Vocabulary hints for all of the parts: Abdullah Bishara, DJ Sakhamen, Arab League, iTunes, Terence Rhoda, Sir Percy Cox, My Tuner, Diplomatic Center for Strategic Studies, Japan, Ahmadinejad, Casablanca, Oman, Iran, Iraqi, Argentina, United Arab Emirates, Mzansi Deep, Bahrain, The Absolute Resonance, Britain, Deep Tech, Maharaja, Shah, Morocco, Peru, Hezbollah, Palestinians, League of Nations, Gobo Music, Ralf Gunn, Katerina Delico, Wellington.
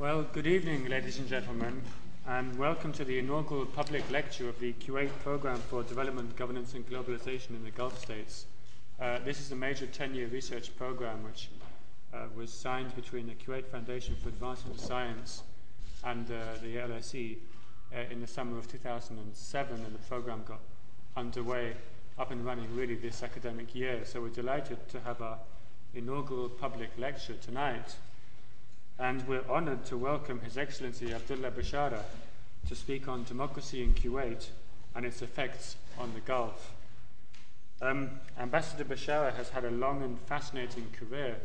Well, good evening, ladies and gentlemen, and welcome to the inaugural public lecture of the Kuwait Programme for Development, Governance and Globalization in the Gulf States. This is a major 10-year research programme which was signed between the Kuwait Foundation for Advancement of Science and the LSE in the summer of 2007, and the programme got underway, up and running really this academic year. So we're delighted to have our inaugural public lecture tonight. And we're honored to welcome His Excellency Abdullah Bishara to speak on democracy in Kuwait and its effects on the Gulf. Ambassador Bishara has had a long and fascinating career.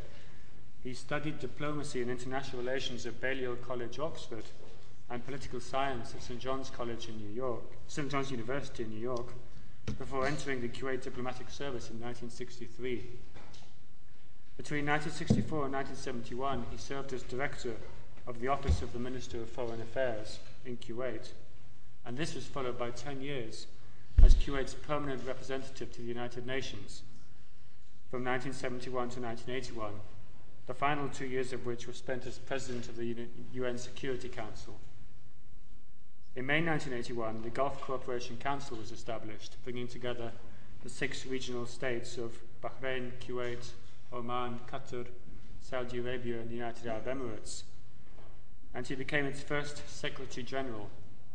He studied diplomacy and international relations at Balliol College, Oxford, and political science at St. John's College in New York, St. John's University in New York, before entering the Kuwait diplomatic service in 1963. Between 1964 and 1971, he served as director of the Office of the Minister of Foreign Affairs in Kuwait, and this was followed by 10 years as Kuwait's permanent representative to the United Nations, from 1971 to 1981, the final 2 years of which were spent as president of the UN Security Council. In May 1981, the Gulf Cooperation Council was established, bringing together the six regional states of Bahrain, Kuwait, Oman, Qatar, Saudi Arabia, and the United Arab Emirates, and he became its first Secretary General,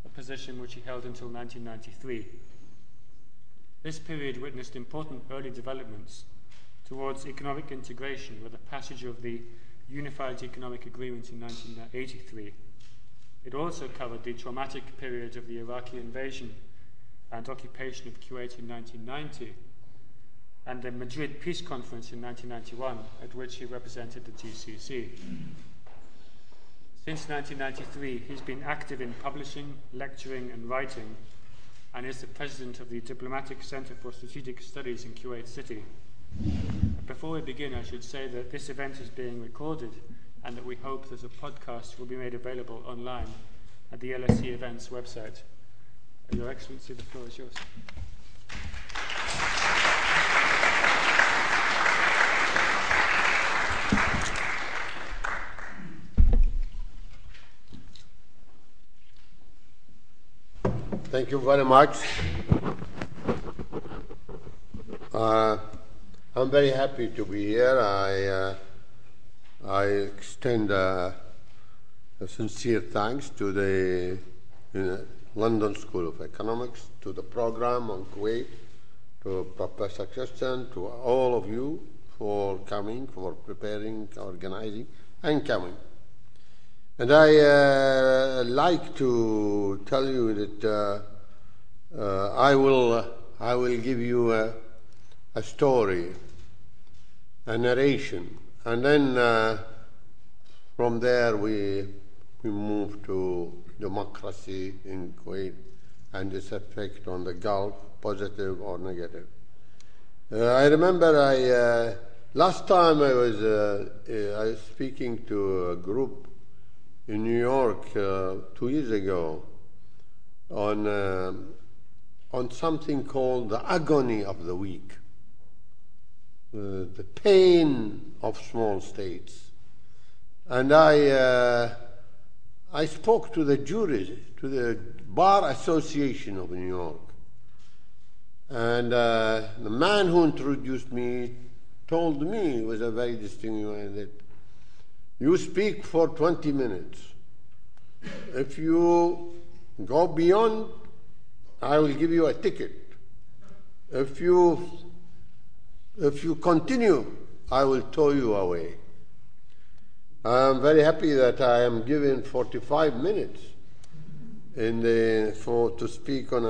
a position which he held until 1993. This period witnessed important early developments towards economic integration with the passage of the Unified Economic Agreement in 1983. It also covered the traumatic period of the Iraqi invasion and occupation of Kuwait in 1990, and the Madrid Peace Conference in 1991, at which he represented the GCC. Since 1993, he's been active in publishing, lecturing, and writing, and is the president of the Diplomatic Center for Strategic Studies in Kuwait City. Before we begin, I should say that this event is being recorded, and that we hope that a podcast will be made available online at the LSE events website. Your Excellency, the floor is yours. Thank you very much. I'm very happy to be here. I extend a sincere thanks to the London School of Economics, to the program on Kuwait, to Professor Christian, to all of you for coming, for preparing, organizing, and coming. And I like to tell you that I will give you a story, a narration, and then from there we move to democracy in Kuwait and its effect on the Gulf, positive or negative. I remember last time I was speaking to a group in New York 2 years ago on something called the agony of the weak, the pain of small states. And I spoke to the jury, to the Bar Association of New York. And the man who introduced me told me, he was a very distinguished, that you speak for 20 minutes. If you go beyond, I will give you a ticket. If you continue, I will tow you away. I'm very happy that I am given 45 minutes to speak on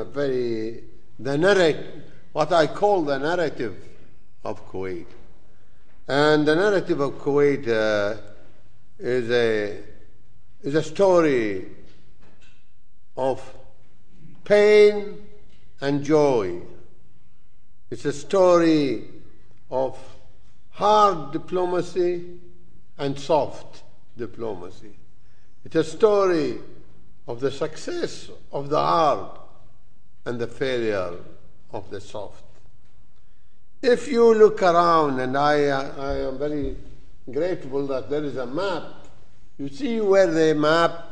what I call the narrative of Kuwait. And the narrative of Kuwait is a story of pain and joy. It's a story of hard diplomacy and soft diplomacy. It's a story of the success of the hard and the failure of the soft. If you look around, and I am very grateful that there is a map You see where the map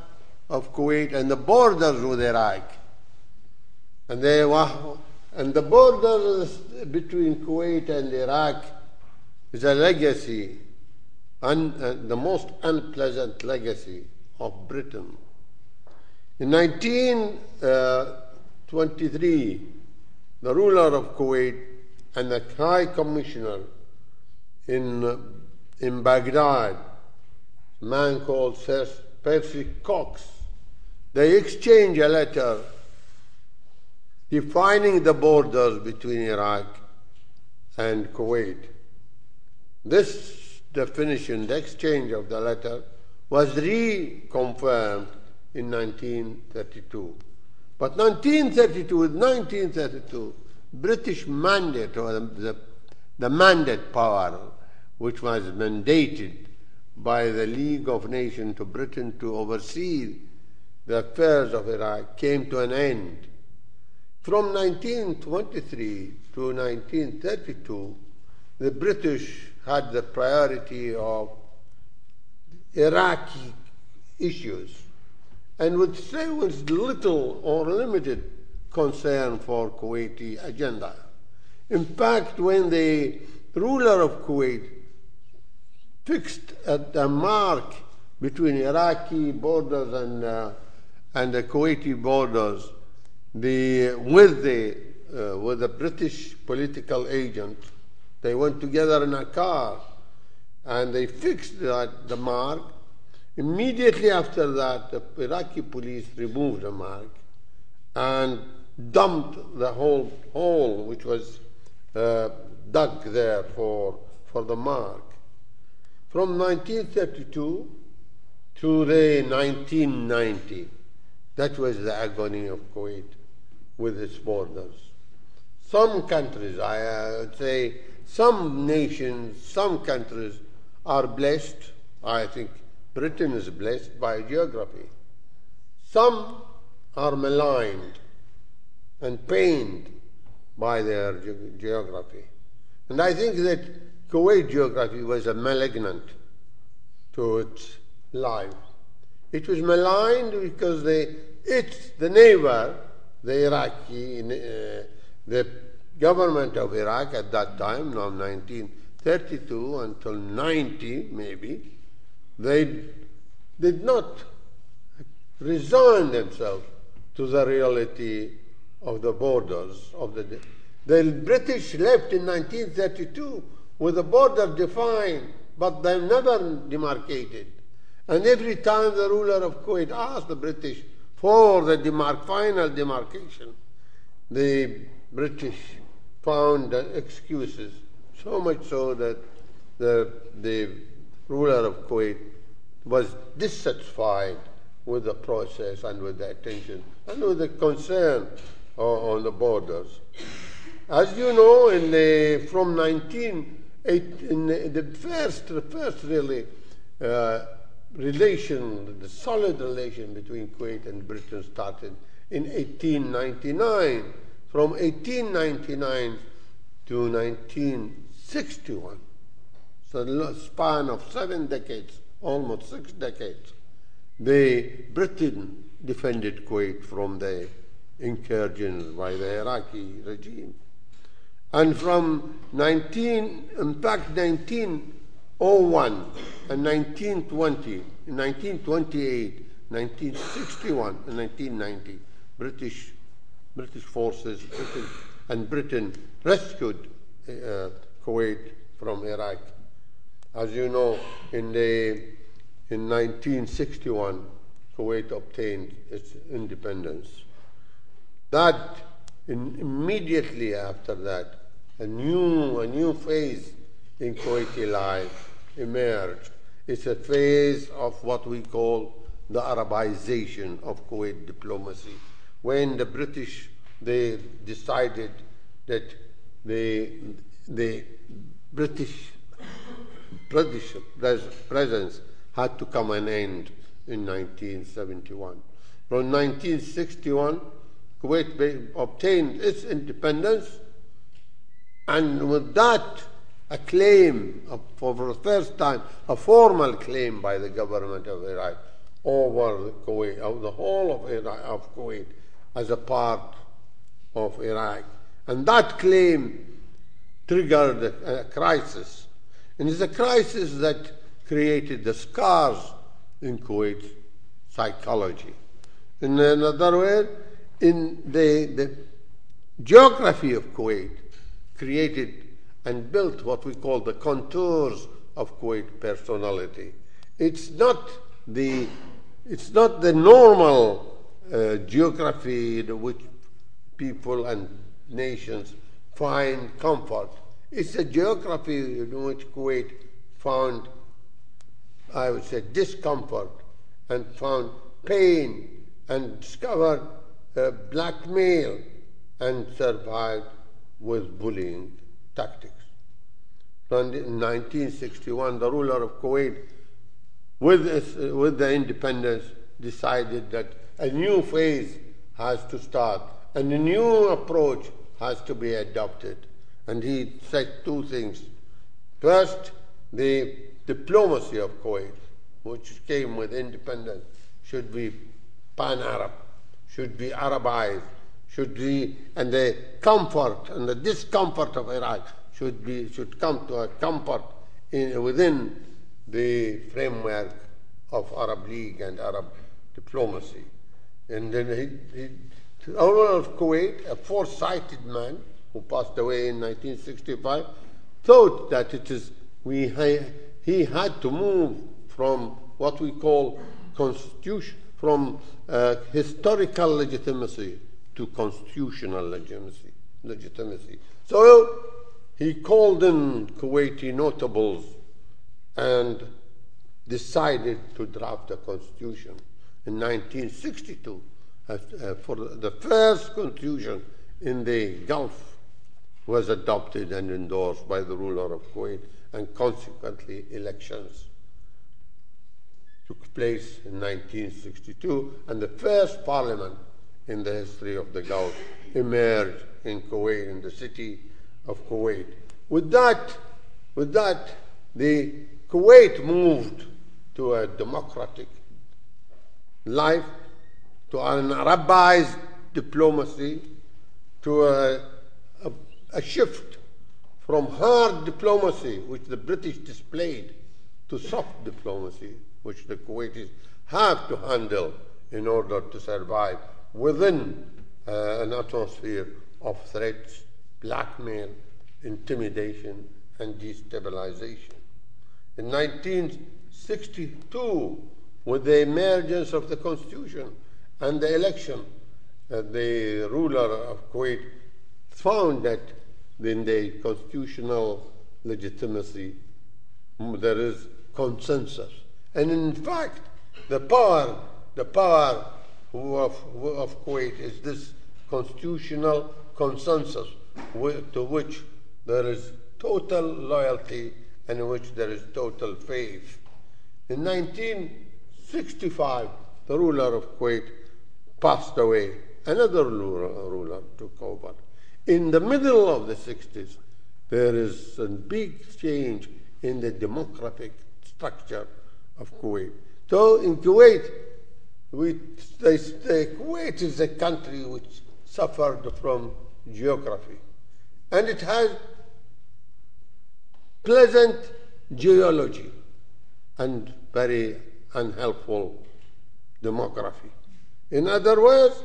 of Kuwait and the borders with Iraq. And the borders between Kuwait and Iraq is a legacy, the most unpleasant legacy of Britain. In 1923, the ruler of Kuwait and the High Commissioner in Baghdad, a man called Sir Percy Cox, they exchanged a letter defining the borders between Iraq and Kuwait. This definition, the exchange of the letter, was reconfirmed in 1932. But 1932, British mandate, or the mandate power, which was mandated by the League of Nations to Britain to oversee the affairs of Iraq, came to an end. From 1923 to 1932, the British had the priority of Iraqi issues and would say with little or limited concern for Kuwaiti agenda. In fact, when the ruler of Kuwait fixed a mark between Iraqi borders and the Kuwaiti borders, with the British political agent, they went together in a car, and they fixed the mark. Immediately after that, the Iraqi police removed the mark and dumped the whole hole which was dug there for the mark. From 1932 to the 1990, that was the agony of Kuwait with its borders. Some countries, I would say, some nations, some countries are blessed. I think Britain is blessed by geography. Some are maligned and pained by their geography. And I think that Kuwait geography was a malignant to its life. It was maligned because the neighbor, the Iraqi, the government of Iraq at that time, from 1932 until 90 maybe, they did not resign themselves to the reality of the borders of the British left in 1932 with the border defined, but they never demarcated. And every time the ruler of Kuwait asked the British for the final demarcation, the British found excuses, so much so that the ruler of Kuwait was dissatisfied with the process and with the attention and with the concern on the borders. As you know, the solid relation between Kuwait and Britain started in 1899. From 1899 to 1961, so the span of 7 decades, almost 6 decades, Britain defended Kuwait from the incursions by the Iraqi regime. And from 1901 and 1920, 1928, 1961 and 1990, British forces and Britain rescued Kuwait from Iraq. As you know, in 1961, Kuwait obtained its independence. Immediately after that, a new phase in Kuwaiti life emerged. It's a phase of what we call the Arabization of Kuwait diplomacy, when the British, they decided that the British presence had to come an end in 1971. From 1961, Kuwait obtained its independence, and with that, a claim for the first time, a formal claim by the government of Iraq over the Kuwait, of the whole of Iraq, of Kuwait as a part of Iraq. And that claim triggered a crisis. And it's a crisis that created the scars in Kuwait's psychology. In another word, in the geography of Kuwait created and built what we call the contours of Kuwait personality. It's not the normal geography in which people and nations find comfort. It's a geography in which Kuwait found, I would say, discomfort, and found pain, and discovered blackmail, and survived with bullying tactics. In 1961, the ruler of Kuwait, with the independence, decided that a new phase has to start, and a new approach has to be adopted. And he said two things. First, the diplomacy of Kuwait, which came with independence, should be pan-Arab, should be Arabized, and the comfort and the discomfort of Iraq should come to a comfort within the framework of Arab League and Arab diplomacy. And then the ruler of Kuwait, a foresighted man who passed away in 1965, thought that he had to move from what we call constitution, from historical legitimacy to constitutional legitimacy. So he called in Kuwaiti notables and decided to draft a constitution. In 1962, for the first constitution in the Gulf was adopted and endorsed by the ruler of Kuwait, and consequently elections took place in 1962, and the first parliament in the history of the Gulf emerged in Kuwait, in the city of Kuwait. With that, the Kuwait moved to a democratic life, to an Arabized diplomacy, to a shift from hard diplomacy, which the British displayed, to soft diplomacy, which the Kuwaitis have to handle in order to survive within an atmosphere of threats, blackmail, intimidation, and destabilization. In 1962, with the emergence of the constitution and the election, the ruler of Kuwait found that in the constitutional legitimacy there is consensus. And in fact, the power of Kuwait is this constitutional consensus to which there is total loyalty and in which there is total faith. In 1965, the ruler of Kuwait passed away. Another ruler took over. In the middle of the 60s, there is a big change in the demographic structure of Kuwait. So in Kuwait, Kuwait is a country which suffered from geography, and it has pleasant geology and very unhelpful demography. In other words,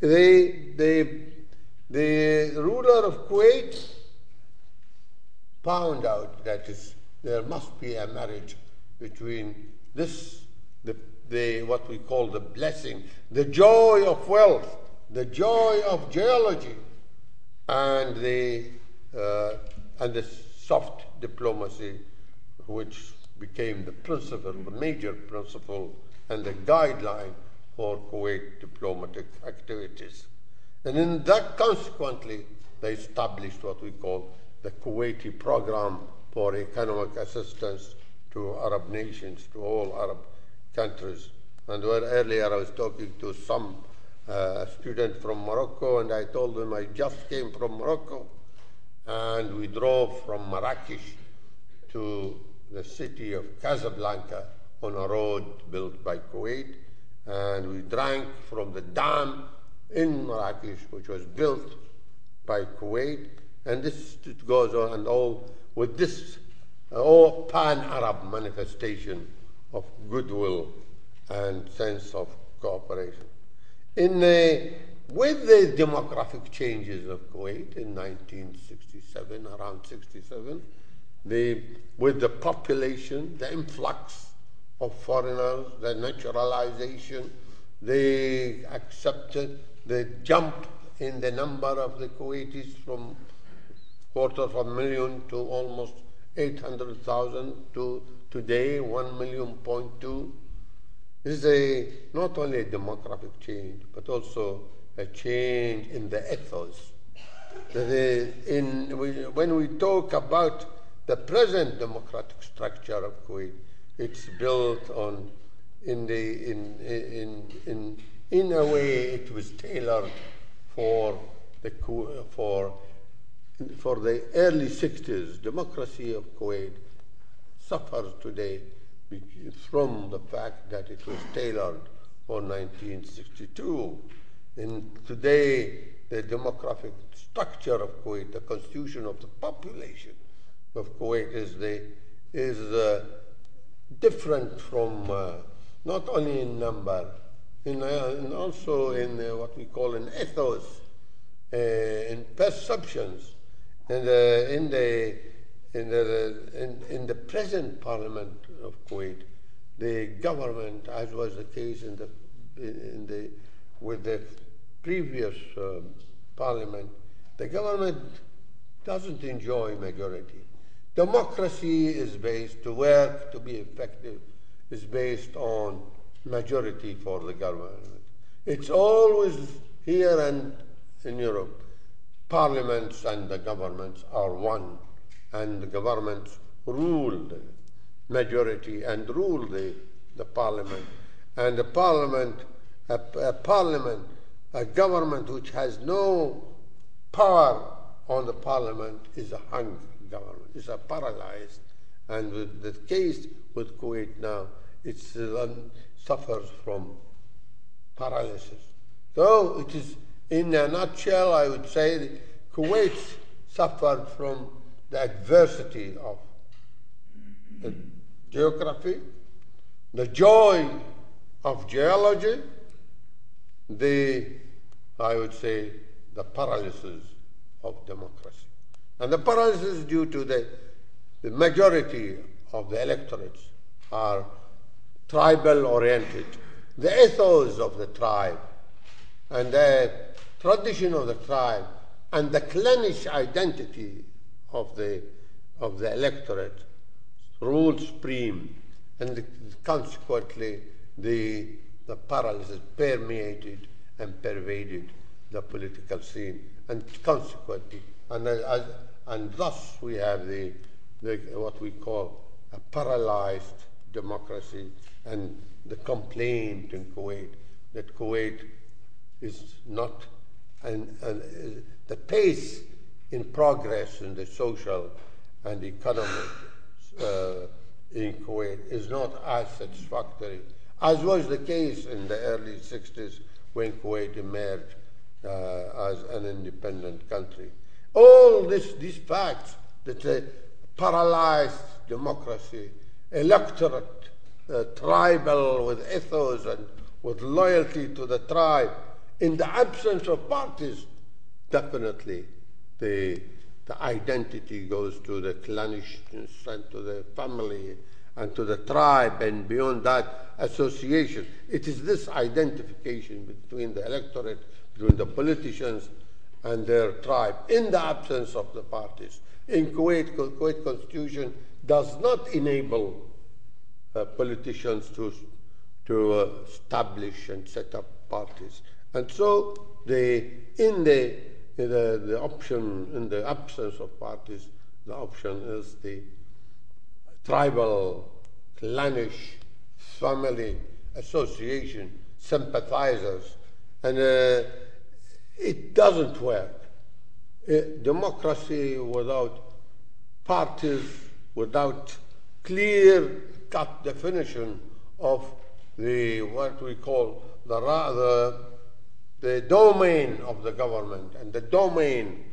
the ruler of Kuwait found out that there must be a marriage between what we call the blessing, the joy of wealth, the joy of geology, and the soft diplomacy, which became the principle, the major principle, and the guideline for Kuwait diplomatic activities. And in that, consequently, they established what we call the Kuwaiti Program for Economic Assistance to Arab nations, to all Arab countries. And earlier I was talking to some student from Morocco, and I told him I just came from Morocco, and we drove from Marrakesh to the city of Casablanca on a road built by Kuwait, and we drank from the dam in Marrakesh, which was built by Kuwait, and this goes on and all with this all pan-Arab manifestation of goodwill and sense of cooperation. With the demographic changes of Kuwait in 1967, around 67, with the population, the influx of foreigners, the naturalization, they accepted the jump in the number of the Kuwaitis from 250,000 to almost 800,000 to today 1.2 million. This is not only a demographic change, but also a change in the ethos. When we talk about the present democratic structure of Kuwait, it's built on, in a way, it was tailored for the early 60s. Democracy of Kuwait suffers today from the fact that it was tailored for 1962. And today, the demographic structure of Kuwait, the constitution of the population of Kuwait is different from not only in number, and also in what we call an ethos, in perceptions, and in the present parliament of Kuwait, the government, as was the case with the previous parliament, the government doesn't enjoy majority. Democracy is based to work, to be effective, is based on majority for the government. It's always here and in Europe, parliaments and the governments are one, and the governments rule the majority and rule the parliament. And the parliament, a government which has no power on the parliament is a hung government, is a paralyzed. And with the case with Kuwait now, it suffers from paralysis. So it is, in a nutshell, I would say Kuwait suffered from the adversity of the geography, the joy of geology, I would say, the paralysis of democracy. And the paralysis is due to the majority of the electorates are tribal-oriented. The ethos of the tribe and the tradition of the tribe and the clannish identity of the electorate rules supreme, and consequently the paralysis permeated and pervaded the political scene, and consequently, and thus we have the what we call a paralyzed democracy, and the complaint in Kuwait that Kuwait is not, and the pace in progress in the social and economic in Kuwait is not as satisfactory as was the case in the early 60s when Kuwait emerged as an independent country. All these facts, that a paralyzed democracy, electorate, tribal with ethos and with loyalty to the tribe, in the absence of parties, definitely the identity goes to the clannishness and to the family and to the tribe, and beyond that, association. It is this identification between the electorate, between the politicians and their tribe, in the absence of the parties. In Kuwait, the Kuwait constitution does not enable politicians to establish and set up parties. And so the option, in the absence of parties, the option is the tribal, clannish, family, association, sympathizers, and it doesn't work. Democracy without parties without clear-cut definition of the what we call the domain of the government and the domain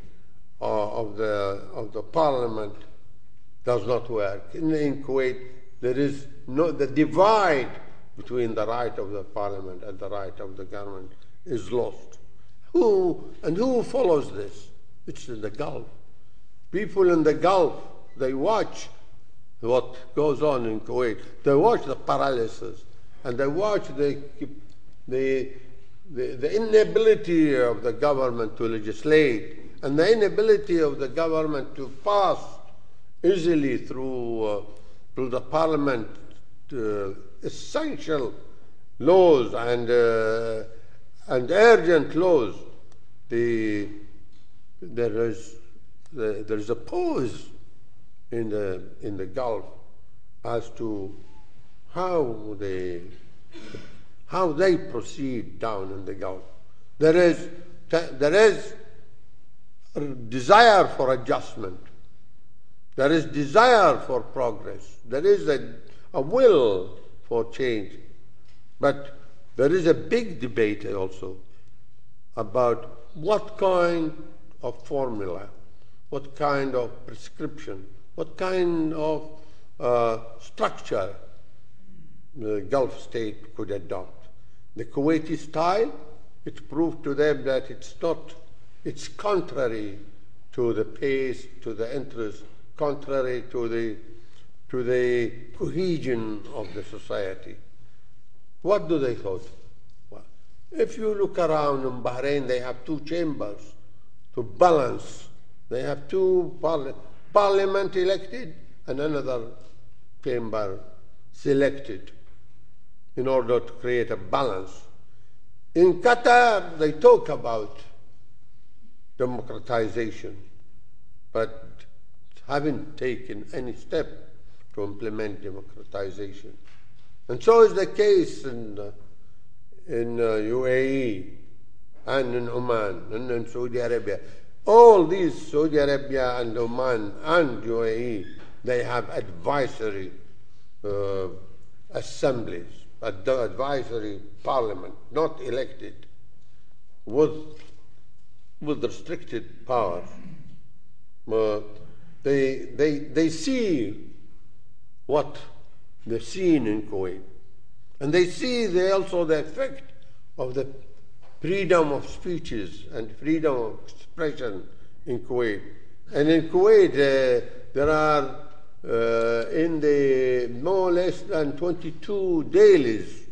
of the parliament does not work. In Kuwait, there is the divide between the right of the parliament and the right of the government is lost. Who follows this? It's in the Gulf. People in the Gulf, they watch what goes on in Kuwait. They watch the paralysis, and they watch the inability of the government to legislate, and the inability of the government to pass easily through the parliament essential laws and urgent laws. There is a pause in the Gulf as to how they proceed down in the Gulf. There is desire for adjustment. There is desire for progress. There is a will for change. But there is a big debate also about what kind of formula, what kind of prescription, what kind of structure the Gulf state could adopt. The Kuwaiti style, it proved to them that it's contrary to the pace, to the interest, contrary to the cohesion of the society. What do they thought? Well, if you look around in Bahrain, they have two chambers to balance. They have two parliament elected and another chamber selected in order to create a balance. In Qatar, they talk about democratization, but haven't taken any step to implement democratization. And so is the case in UAE and in Oman and in Saudi Arabia. All these, Saudi Arabia and Oman and UAE, they have advisory assemblies, advisory parliament, not elected, with restricted powers. They see what they've seen in Kuwait. And they see also the effect of the freedom of speeches and freedom of expression in Kuwait. And in Kuwait, there are in the more or less than 22 dailies,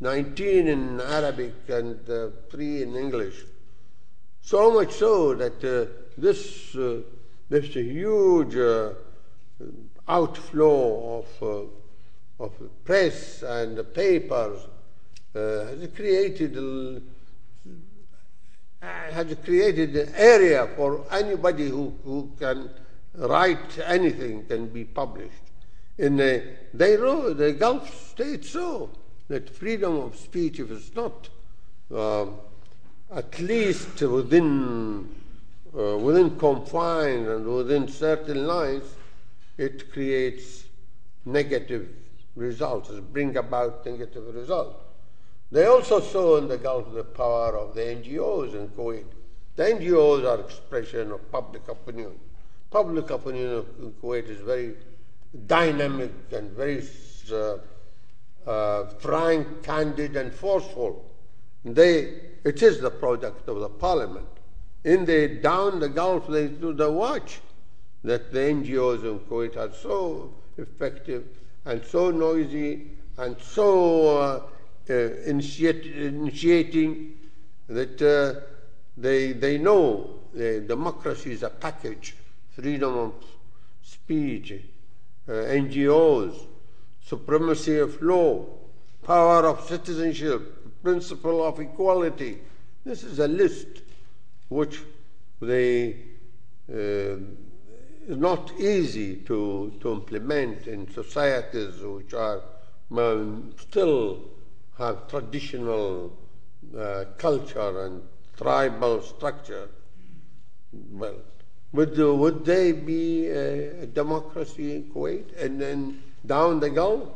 19 in Arabic and 3 in English. So much so that there's a huge outflow of press and papers has created an area for anybody who can write anything can be published. The Gulf states saw that freedom of speech, if it's not at least within confines and within certain lines, it creates negative results, it brings about negative results. They also saw in the Gulf the power of the NGOs in Kuwait. The NGOs are expression of public opinion. Public opinion in Kuwait is very dynamic and very frank, candid, and forceful. It is the product of the parliament. Down the Gulf, they watch that the NGOs in Kuwait are so effective and so noisy and so initiating that they know democracy is a package, freedom of speech, NGOs, supremacy of law, power of citizenship, principle of equality. This is a list which they not easy to implement in societies which are still have traditional culture and tribal structure. Well, Would they be a democracy in Kuwait and then down the Gulf?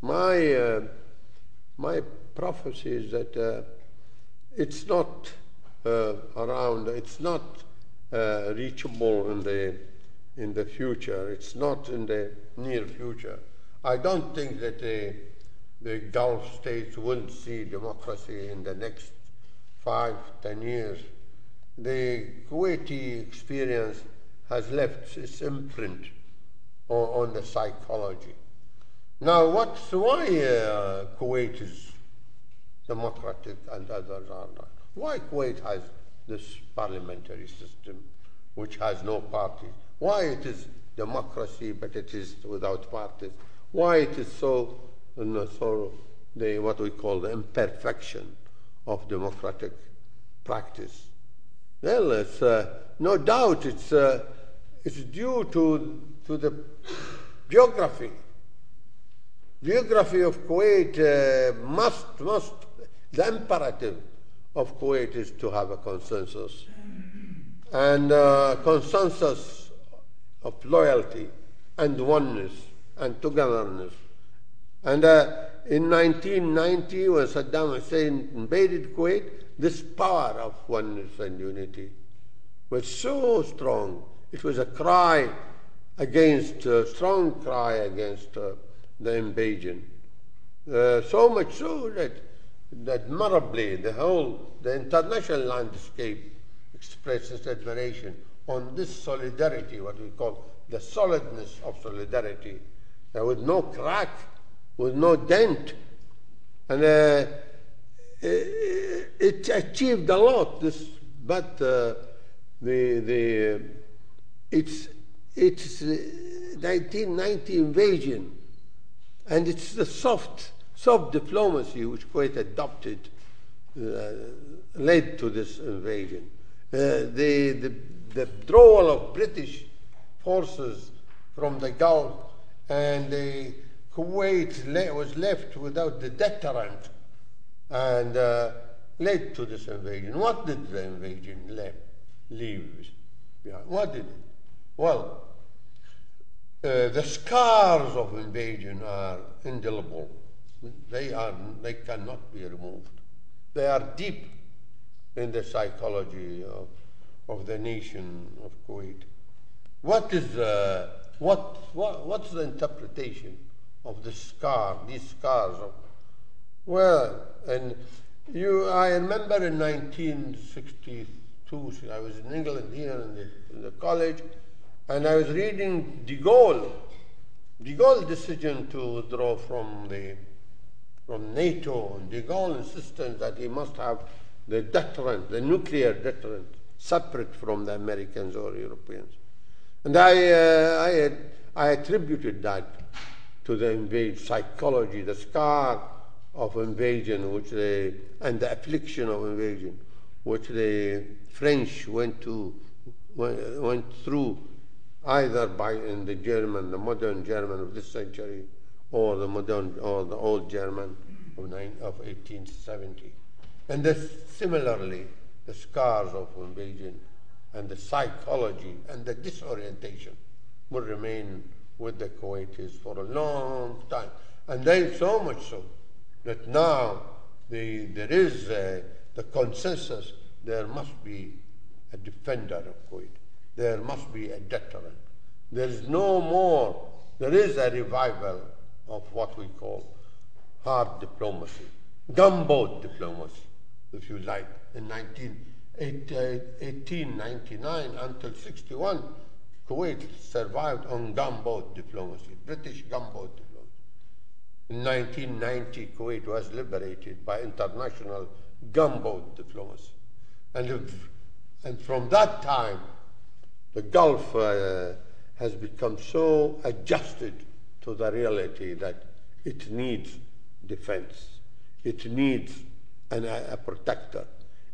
My prophecy is that it's not around. It's not reachable in the future. It's not in the near future. I don't think that the Gulf states wouldn't see democracy in the next 5-10 years. The Kuwaiti experience has left its imprint on the psychology. Now, why Kuwait is democratic and others are not? Why Kuwait has this parliamentary system which has no parties? Why it is democracy but it is without parties? Why it is so what we call the imperfection of democratic practice? Well, it's, no doubt it's due to the geography. Geography of Kuwait must, the imperative of Kuwait is to have a consensus. And consensus of loyalty and oneness and togetherness. And in 1990, when Saddam Hussein invaded Kuwait, this power of oneness and unity was so strong. It was a strong cry against the invasion. So much so that admirably the international landscape expresses admiration on this solidarity, what we call the solidness of solidarity, with no crack, with no dent. And it achieved a lot, but it's 1990 invasion, and it's the soft diplomacy which Kuwait adopted led to this invasion. The withdrawal of British forces from the Gulf, and Kuwait was left without the deterrent, and led to this invasion. What did the invasion leave behind? What did it? Well, the scars of invasion are indelible. They cannot be removed. They are deep in the psychology of the nation of Kuwait. What's the interpretation of the scar? These scars of I remember in 1962, I was in England here in the college, and I was reading De Gaulle's decision to withdraw from NATO. De Gaulle insisted that he must have the deterrent, the nuclear deterrent, separate from the Americans or Europeans. And I attributed that to the invaded psychology, the scar of invasion, and the affliction of invasion, which the French went through, either in the German, the modern German of this century, or the old German of 1870, and similarly the scars of invasion and the psychology and the disorientation will remain with the Kuwaitis for a long time, and they so much so. That now there is the consensus, there must be a defender of Kuwait. There must be a deterrent. There is no more, there is a revival of what we call hard diplomacy, gunboat diplomacy, if you like. In 1899 until 61, Kuwait survived on gunboat diplomacy, British gunboat diplomacy. In 1990, Kuwait was liberated by international gunboat diplomacy. And from that time, the Gulf has become so adjusted to the reality that it needs defense. It needs a protector.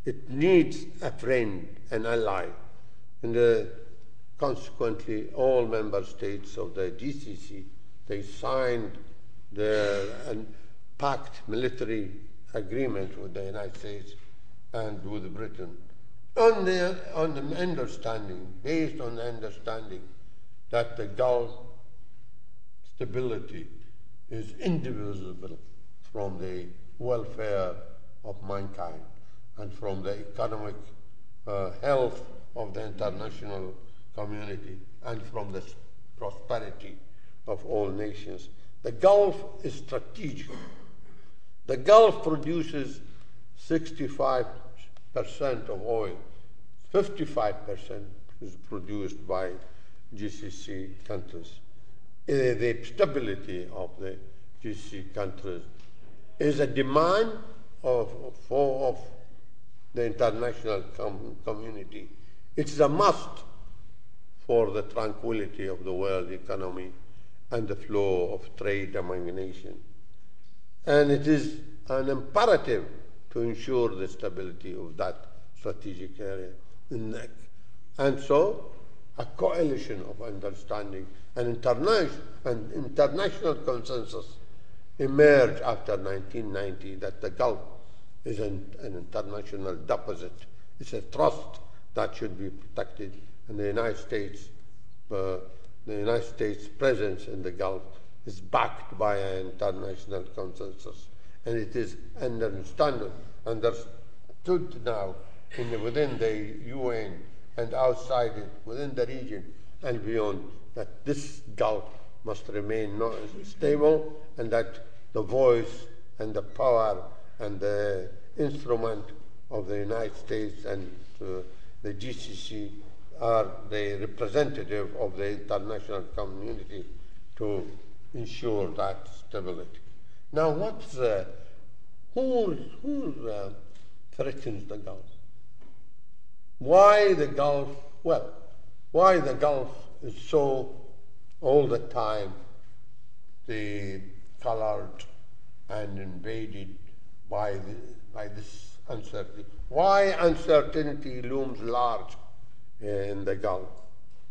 It needs a friend, an ally. And consequently, all member states of the GCC, they signed the pact military agreement with the United States and with Britain on the understanding, based on the understanding that the Gulf stability is indivisible from the welfare of mankind and from the economic health of the international community and from the prosperity of all nations. The Gulf is strategic. The Gulf produces 65% of oil. 55% is produced by GCC countries. The stability of the GCC countries is a demand of the international community. It's a must for the tranquility of the world economy and the flow of trade among nations. And it is an imperative to ensure the stability of that strategic area. And so, a coalition of understanding and international consensus emerged after 1990 that the Gulf is an international deposit. It's a trust that should be protected, and the United States presence in the Gulf is backed by an international consensus, and it is understood now within the UN and outside it, within the region and beyond, that this Gulf must remain stable, and that the voice and the power and the instrument of the United States and the GCC are the representative of the international community to ensure that stability. Now, who threatens the Gulf? Why the Gulf? Well, why the Gulf is so all the time colored and invaded by this uncertainty? Why uncertainty looms large in the Gulf?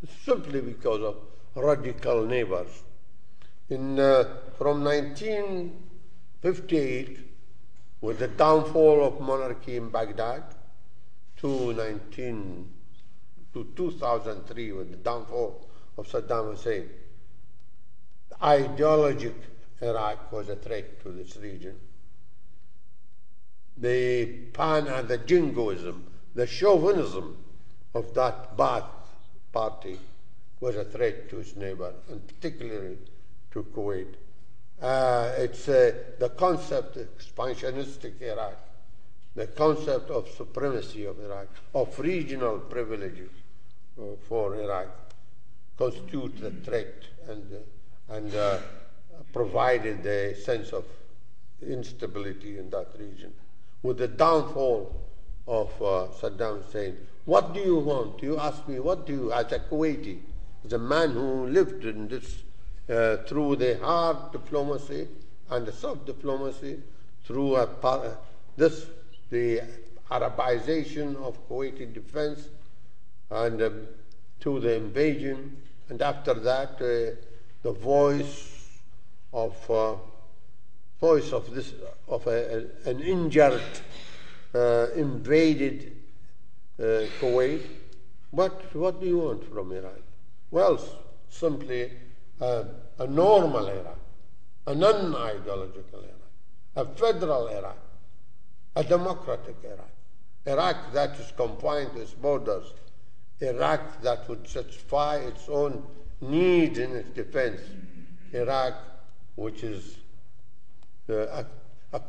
It's simply because of radical neighbors. From 1958, with the downfall of monarchy in Baghdad, to 2003, with the downfall of Saddam Hussein, ideologic Iraq was a threat to this region. The the jingoism, the chauvinism of that Ba'ath party was a threat to its neighbor, and particularly to Kuwait. The concept of expansionistic Iraq, the concept of supremacy of Iraq, of regional privileges for Iraq, constitute the threat and provided a sense of instability in that region. With the downfall of Saddam Hussein, what do you want? You ask me, what do you, as a Kuwaiti, as a man who lived in this, through the hard diplomacy and the soft diplomacy, through the Arabization of Kuwaiti defense, and to the invasion, and after that, the voice of an injured, invaded Kuwait. What do you want from Iran? Well, simply a normal Iran, a non-ideological Iran, a federal Iran, a democratic Iraq. Iraq that is confined to its borders. Iraq that would satisfy its own needs in its defense. Iraq which is a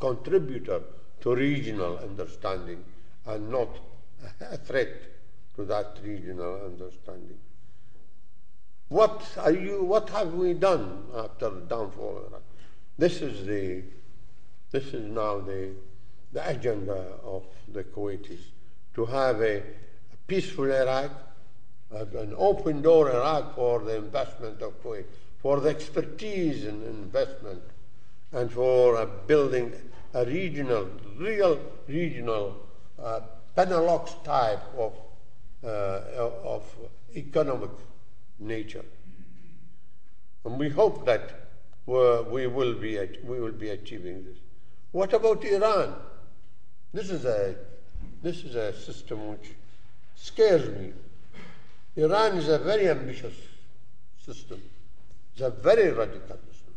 contributor to regional understanding and not a threat to that regional understanding. What have we done after the downfall of Iraq? This is now the agenda of the Kuwaitis, to have a peaceful Iraq, an open door Iraq for the investment of Kuwait, for the expertise in investment, and for building a real regional Benelux type of economic nature. And we hope that we will be achieving this. What about Iran? This is a system which scares me. Iran is a very ambitious system. It's a very radical system.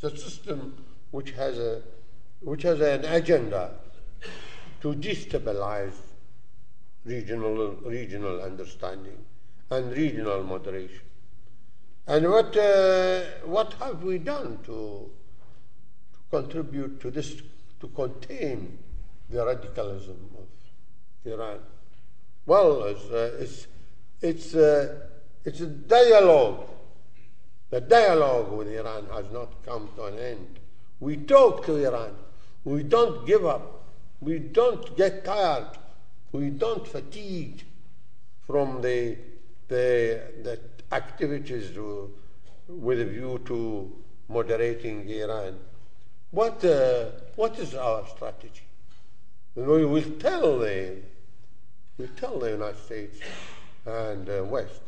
It's a system which has an agenda to destabilize regional understanding and regional moderation. And what have we done to contribute to this, to contain the radicalism of Iran? Well, it's a dialogue. The dialogue with Iran has not come to an end. We talk to Iran. We don't give up. We don't get tired. We don't fatigue from the activities with a view to moderating Iran. What is our strategy? We will tell the United States and West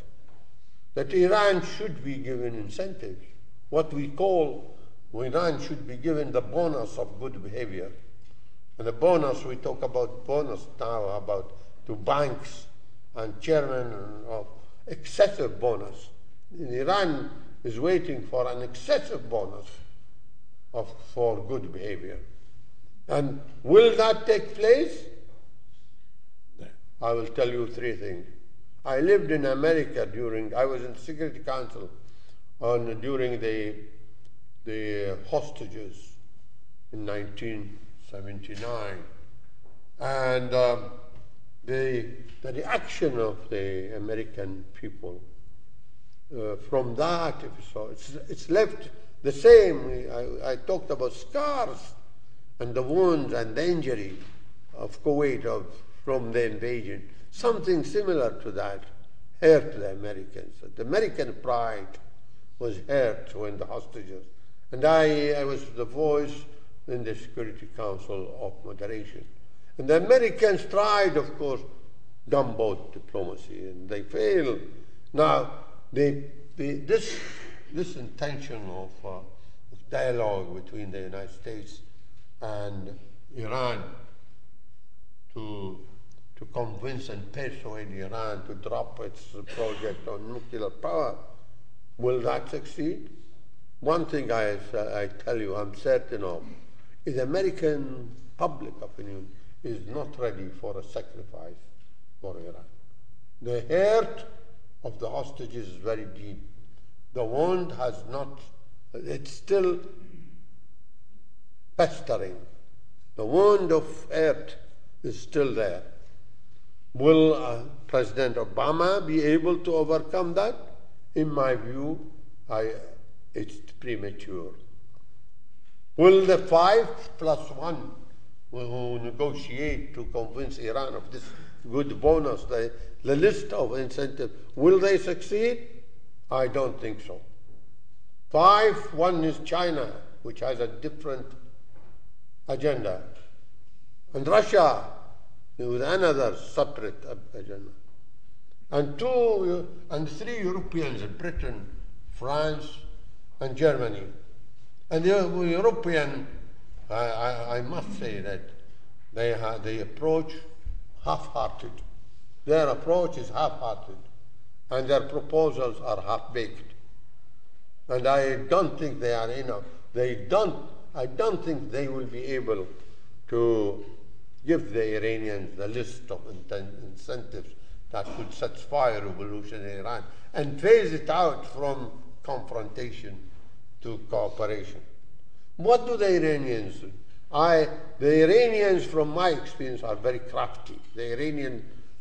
that Iran should be given incentives. What we call Iran should be given the bonus of good behavior. And the bonus, we talk about bonus now about to banks and chairmen of excessive bonus. Iran is waiting for an excessive bonus for good behavior. And will that take place? I will tell you three things. I lived in America I was in the Security Council during the hostages in 1979. And the reaction of the American people from that episode, it's left the same. I talked about scars and the wounds and the injury of Kuwait from the invasion. Something similar to that hurt the Americans. The American pride was hurt when the hostages. And I was the voice in the Security Council of moderation. And the Americans tried, of course, gunboat diplomacy, and they failed. Now, this intention of dialogue between the United States and Iran to convince and persuade Iran to drop its project on nuclear power, will that succeed? One thing I tell you, I'm certain of, is American public opinion is not ready for a sacrifice for Iran. The hurt of the hostages is very deep. The wound it's still pestering. The wound of hurt is still there. Will President Obama be able to overcome that? In my view, it's premature. Will the 5+1 who negotiate to convince Iran of this good bonus, the list of incentives, will they succeed? I don't think so. 5-1 is China, which has a different agenda, and Russia with another separate agenda, and 3 Europeans, Britain, France, and Germany. And the European, I must say that they approach half-hearted. Their approach is half-hearted, and their proposals are half-baked. And I don't think they are enough. I don't think they will be able to give the Iranians the list of incentives that could satisfy revolution in Iran and phase it out from confrontation to cooperation. What do the Iranians do? The Iranians, from my experience, are very crafty. The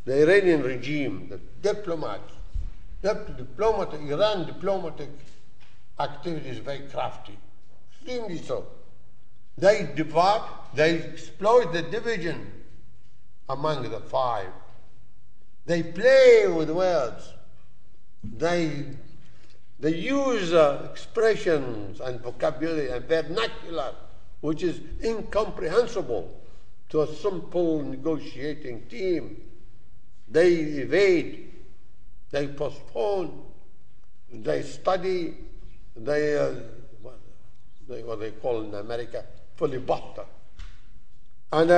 Iranian regime, the diplomats, Iran diplomatic activity is very crafty, extremely so. They exploit the division among the 5. They play with words. They use expressions and vocabulary and vernacular which is incomprehensible to a simple negotiating team. They evade, they postpone, they study, what they call in America, filibuster. And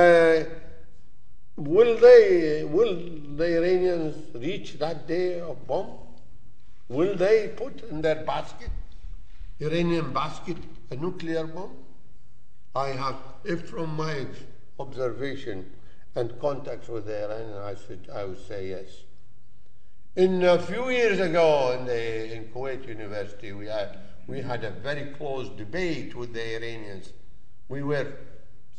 Will the Iranians reach that day of bomb? Will they put in their basket, Iranian basket, a nuclear bomb? I have, if from my observation and contacts with the Iranians, I would say yes. In a few years ago, in Kuwait University, we had a very close debate with the Iranians. We were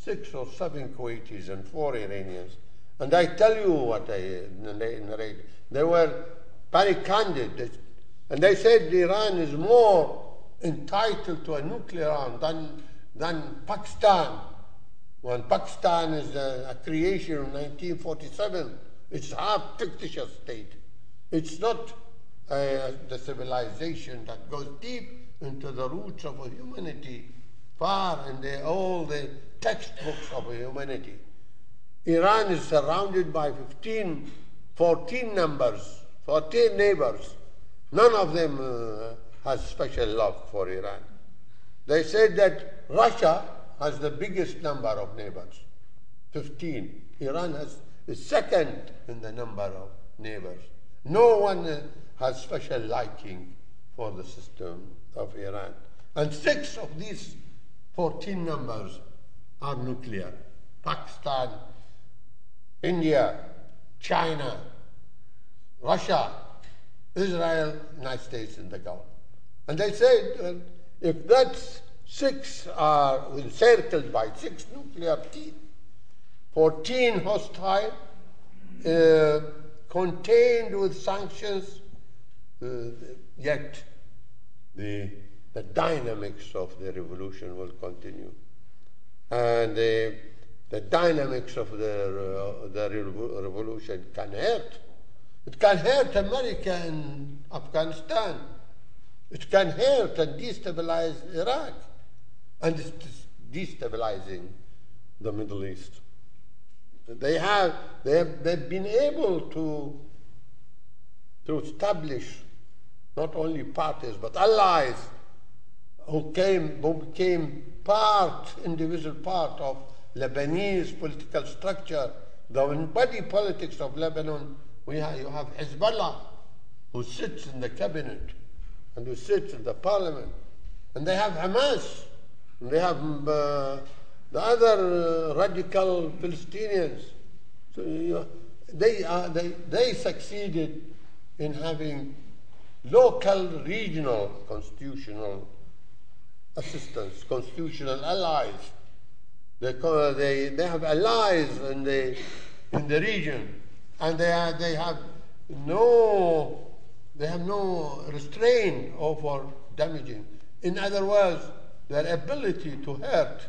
6 or 7 Kuwaitis and 4 Iranians, and I tell you what I narrate. They were very candid, and they said Iran is more entitled to a nuclear arm than Pakistan. When Pakistan is a creation of 1947, it's half fictitious state. It's not the civilization that goes deep into the roots of humanity, far in all the textbooks of humanity. Iran is surrounded by 14 neighbors. None of them has special love for Iran. They said that Russia has the biggest number of neighbors, 15. Iran is second in the number of neighbors. No one has special liking for the system of Iran. And 6 of these 14 numbers are nuclear. Pakistan, India, China, Russia, Israel, United States, and the Gulf. And they said, if that's 6 are encircled by 6 nuclear teeth, 14 hostile, contained with sanctions, yet the dynamics of the revolution will continue. And the dynamics of the revolution can hurt. It can hurt America and Afghanistan. It can hurt and destabilize Iraq. And it's destabilizing the Middle East. They've been able to establish not only parties but allies who became indivisible part of Lebanese political structure. The body politics of Lebanon, you have Hezbollah, who sits in the cabinet and who sits in the parliament, and they have Hamas, and they have the other radical Palestinians. So they succeeded in having local, regional, constitutional assistance, constitutional allies. They have allies in the region, and they have no restraint over damaging. In other words, their ability to hurt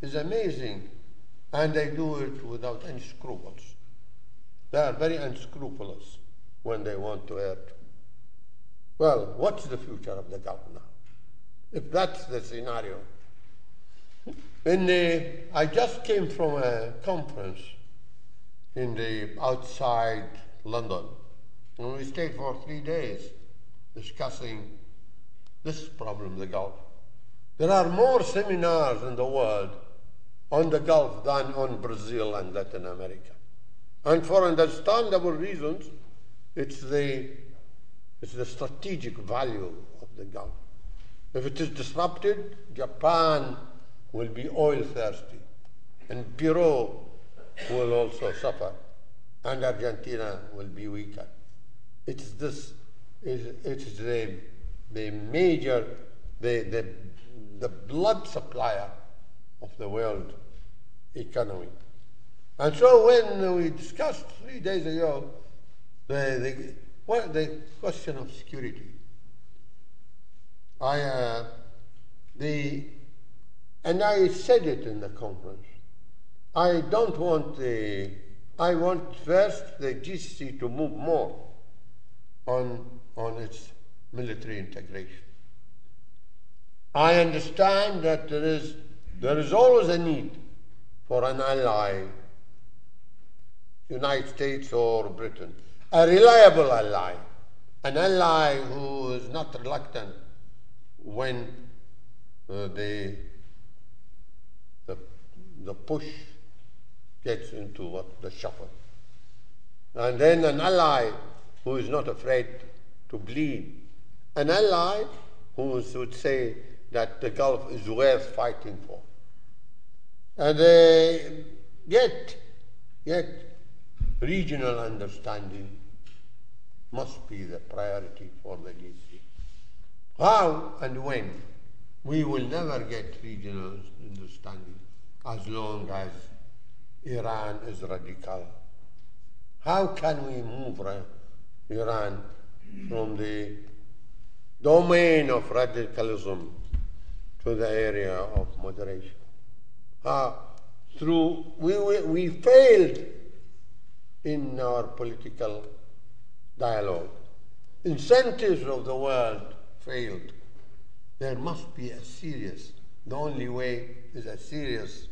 is amazing, and they do it without any scruples. They are very unscrupulous when they want to hurt. Well, what's the future of the Gulf now, if that's the scenario? I just came from a conference outside London, and we stayed for 3 days discussing this problem, the Gulf. There are more seminars in the world on the Gulf than on Brazil and Latin America. And for understandable reasons, it's the strategic value of the Gulf. If it is disrupted, Japan will be oil-thirsty, and Peru will also suffer, and Argentina will be weaker. It's the blood supplier of the world economy. And so when we discussed 3 days ago the question of security, I said it in the conference. I want first the GCC to move more on its military integration. I understand that there is always a need for an ally, United States or Britain, a reliable ally, an ally who is not reluctant when the push gets into what the shuffle. And then an ally who is not afraid to bleed, an ally who would say that the Gulf is worth fighting for. And yet regional understanding must be the priority for the GC. How and when? We will never get regional understanding as long as Iran is radical. How can we move Iran from the domain of radicalism to the area of moderation? We failed in our political dialogue. Incentives of the world failed. There must be the only way is a serious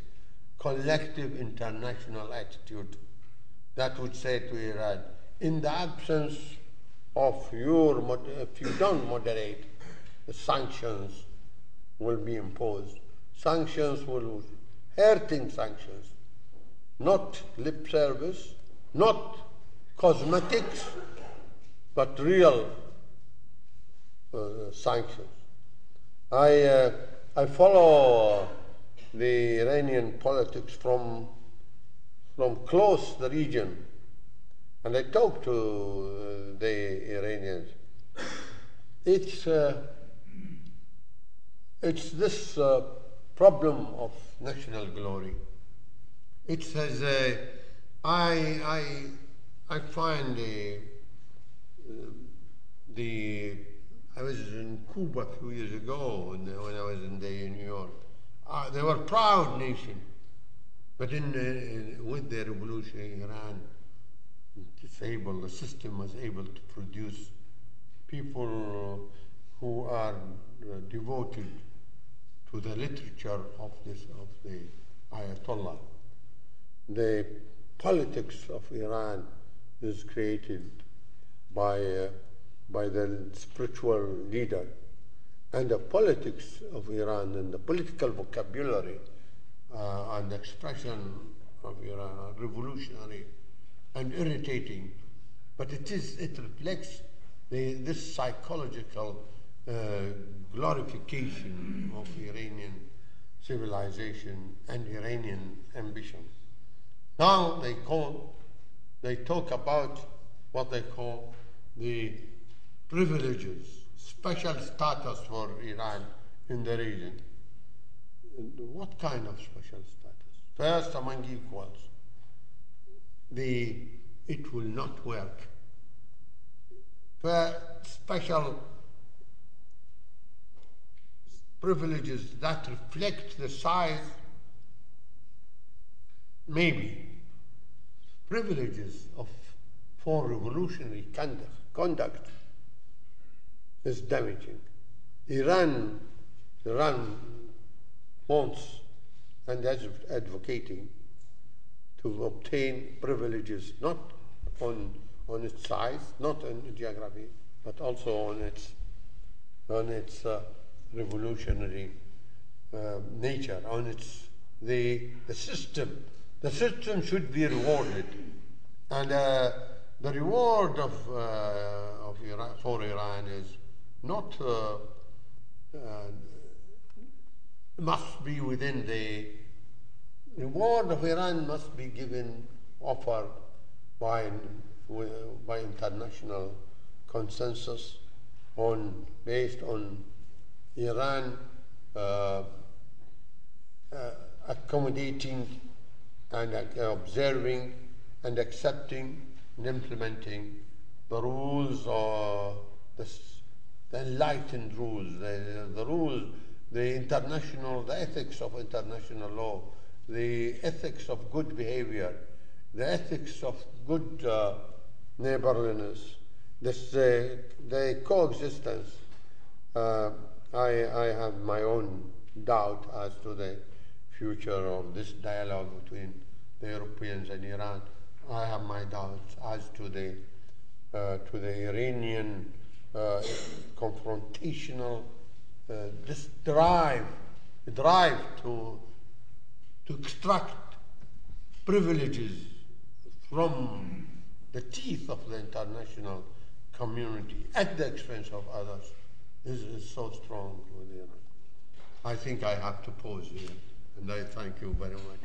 collective international attitude that would say to Iran, in the absence of if you don't moderate, the sanctions will be imposed. Hurting sanctions, not lip service, not cosmetics, but real sanctions. I follow the Iranian politics from close the region, and I talk to the Iranians. It's this problem of national glory. It says I find I was in Cuba a few years ago when I was in New York. They were a proud nation, but with the revolution in Iran, the system was able to produce people who are devoted to the literature of the Ayatollah. The politics of Iran is created by the spiritual leader, and the politics of Iran and the political vocabulary and expression of Iran are revolutionary and irritating, but it reflects this psychological glorification of Iranian civilization and Iranian ambition. Now they talk about what they call the privileges, special status for Iran in the region. What kind of special status? First among equals. It will not work. Special privileges that reflect the size, maybe, privileges for revolutionary conduct is damaging. Iran wants and is advocating to obtain privileges not on its size, not on geography, but also on its revolutionary nature, on its the system. The system should be rewarded, and the reward of Iran, for Iran is not must be within the reward of Iran must be offered by international consensus based on Iran accommodating and observing and accepting and implementing the rules or the enlightened rules, the ethics of international law, the ethics of good behavior, the ethics of good neighborliness, the coexistence. I have my own doubt as to the future of this dialogue between the Europeans and Iran. I have my doubts as to the Iranian confrontational drive to extract privileges from the teeth of the international community at the expense of others is so strong within us. I think I have to pause here, and I thank you very much.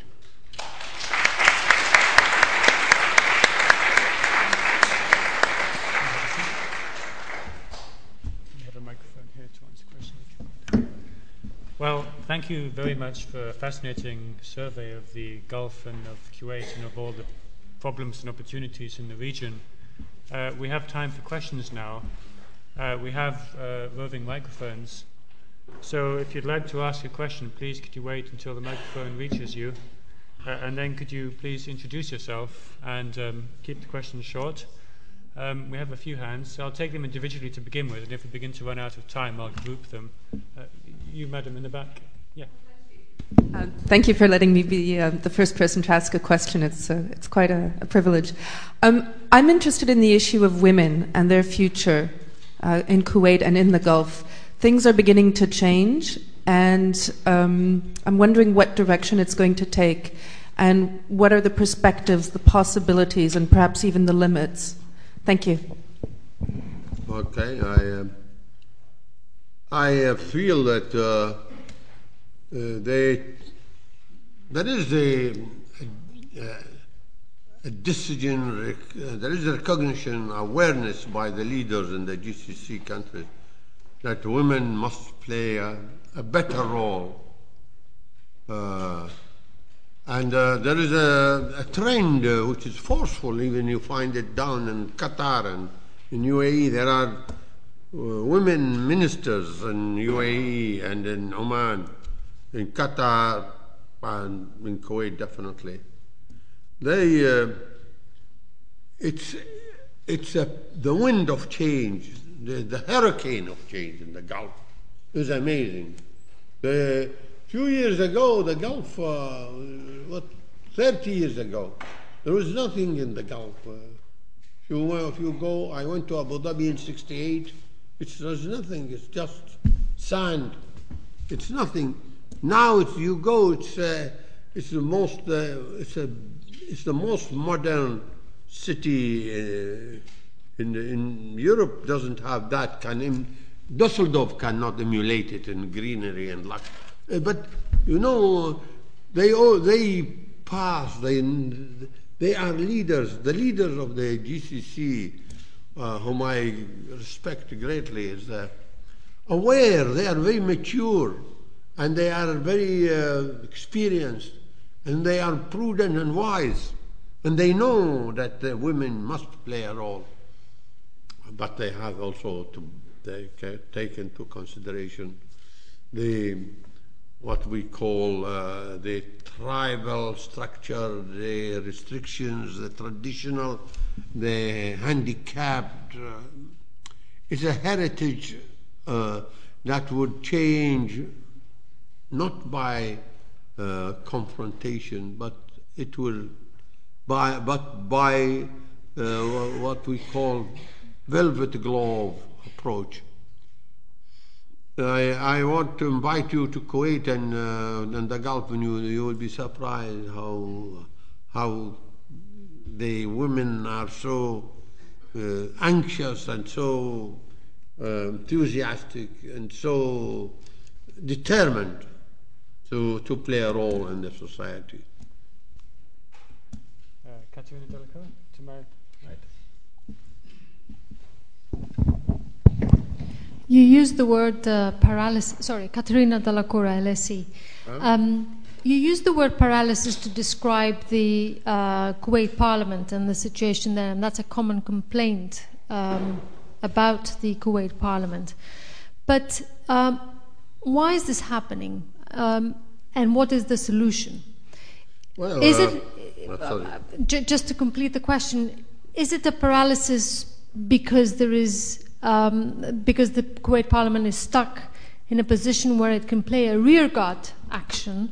Well, thank you very much for a fascinating survey of the Gulf and of Kuwait and of all the problems and opportunities in the region. We have time for questions now. We have roving microphones. So if you'd like to ask a question, please could you wait until the microphone reaches you? And then could you please introduce yourself and keep the questions short? We have a few hands, so I'll take them individually to begin with, and if we begin to run out of time, I'll group them. You, madam, in the back. Yeah. Thank you for letting me be the first person to ask a question. It's quite a privilege. I'm interested in the issue of women and their future in Kuwait and in the Gulf. Things are beginning to change, and I'm wondering what direction it's going to take, and what are the perspectives, the possibilities, and perhaps even the limits. Thank you. Okay, I feel that there is a recognition, awareness by the leaders in the GCC countries that women must play a better role, and there is a trend which is forceful. Even you find it down in Qatar and in UAE. There are women ministers in UAE and in Oman, in Qatar, and in Kuwait definitely. The wind of change, the hurricane of change in the Gulf is amazing. Few years ago, the Gulf, 30 years ago, there was nothing in the Gulf. I went to Abu Dhabi in 1968, there's nothing, it's just sand, it's nothing. Now it's the most modern city in Europe. Doesn't have that Dusseldorf cannot emulate it in greenery and luxury. But you know, they are leaders. The leaders of the GCC, whom I respect greatly, is aware. They are very mature, and they are very experienced, and they are prudent and wise, and they know that the women must play a role. But they have also to take into consideration what we call the tribal structure, the restrictions, the traditional, the handicapped. It's a heritage that would change not by confrontation, but by what we call velvet glove approach. I want to invite you to Kuwait and the Gulf, and you will be surprised how the women are so anxious and so enthusiastic and so determined to play a role in the society. Katerina Delico, to my right. You used the word paralysis. Sorry, Katerina Dallacura, LSE. You used the word paralysis to describe the Kuwait Parliament and the situation there, and that's a common complaint about the Kuwait Parliament. But why is this happening, and what is the solution? Well, just to complete the question, is it a paralysis because there is? Because the Kuwait Parliament is stuck in a position where it can play a rearguard action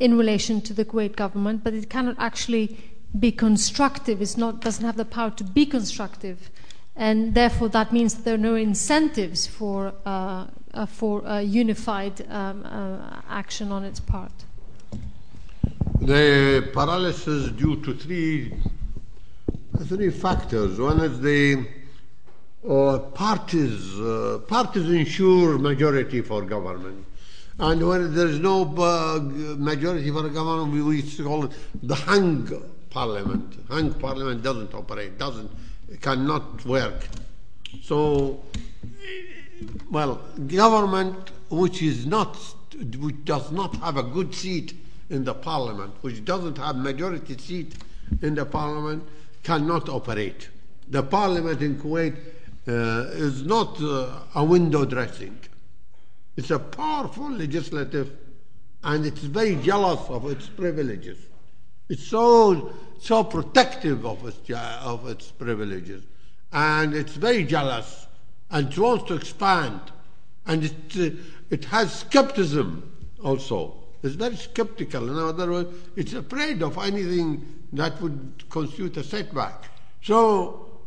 in relation to the Kuwait government, but it cannot actually be constructive. It doesn't have the power to be constructive, and therefore that means there are no incentives for unified action on its part. The paralysis due to three factors. One is the parties. Parties ensure majority for government. And when there is no majority for government, we used to call it the hung parliament. Hung parliament doesn't operate, cannot work. So, well, government which does not have a good seat in the parliament, which doesn't have majority seat in the parliament, cannot operate. The parliament in Kuwait is not a window dressing. It's a powerful legislative, and it's very jealous of its privileges. It's so protective of its privileges, and it's very jealous, and it wants to expand, and it has skepticism also. It's very skeptical. In other words, it's afraid of anything that would constitute a setback. So,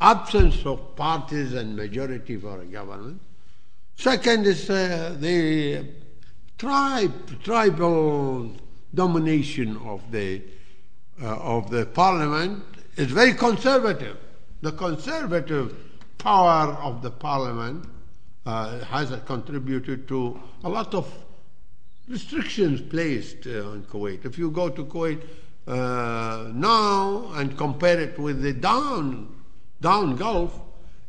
absence of parties and majority for a government. Second is the tribal domination of the parliament is very conservative. The conservative power of the parliament has contributed to a lot of restrictions placed on Kuwait. If you go to Kuwait now and compare it with the down Gulf,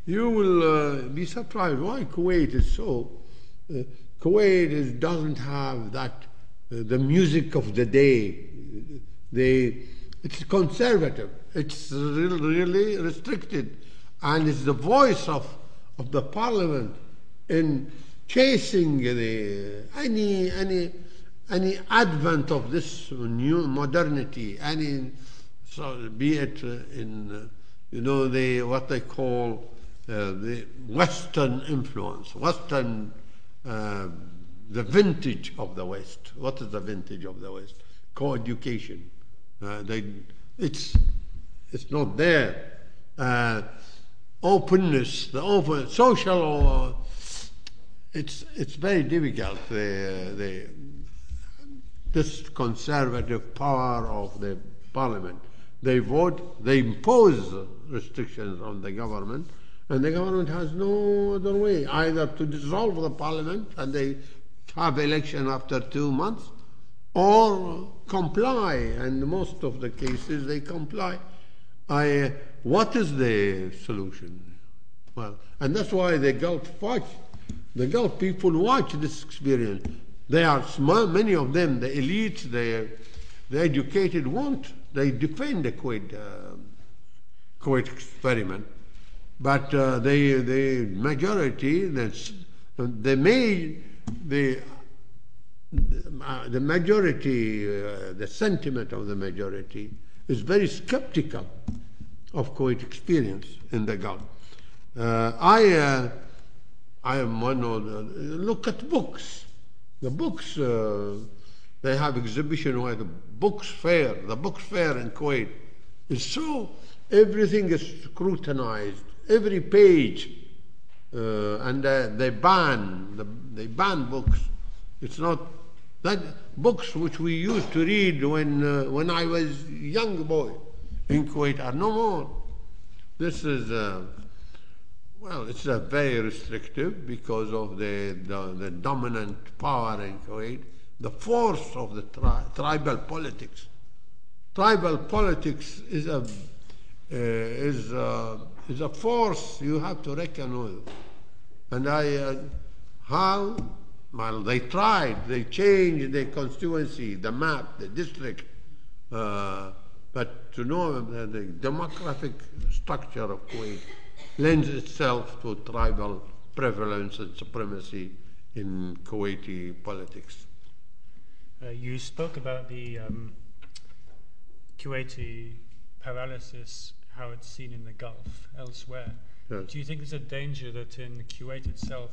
you will be surprised why Kuwait is so. Kuwait doesn't have that, the music of the day. It's conservative, it's really restricted, and it's the voice of the parliament in chasing any advent of this new modernity, be it in what they call the Western influence, Western the vintage of the West. What is the vintage of the West? Co-education. It's not there. Openness, social. It's very difficult. This conservative power of the parliament. They vote. They impose restrictions on the government, and the government has no other way either to dissolve the parliament and they have election after 2 months, or comply. And most of the cases they comply. What is the solution? Well, and that's why the Gulf people watch this experience. They are smart, many of them, the elites, the educated they defend the Kuwait experiment. But the majority, the majority, the sentiment of the majority is very skeptical of Kuwait experience in the Gulf. I am one of the, look at books. The books, they have exhibition where the books fair, in Kuwait is so, everything is scrutinized, every page, and they ban books. It's not that books which we used to read when I was a young boy in Kuwait are no more. This is, well, it's a very restrictive because of the dominant power in Kuwait, the force of the tribal politics. Tribal politics is a force you have to reckon with. And well, they tried, they changed the constituency, the map, the district, but to know that the demographic structure of Kuwait lends itself to tribal prevalence and supremacy in Kuwaiti politics. You spoke about the Kuwaiti paralysis, how it's seen in the Gulf, elsewhere. Yes. Do you think there's a danger that in Kuwait itself,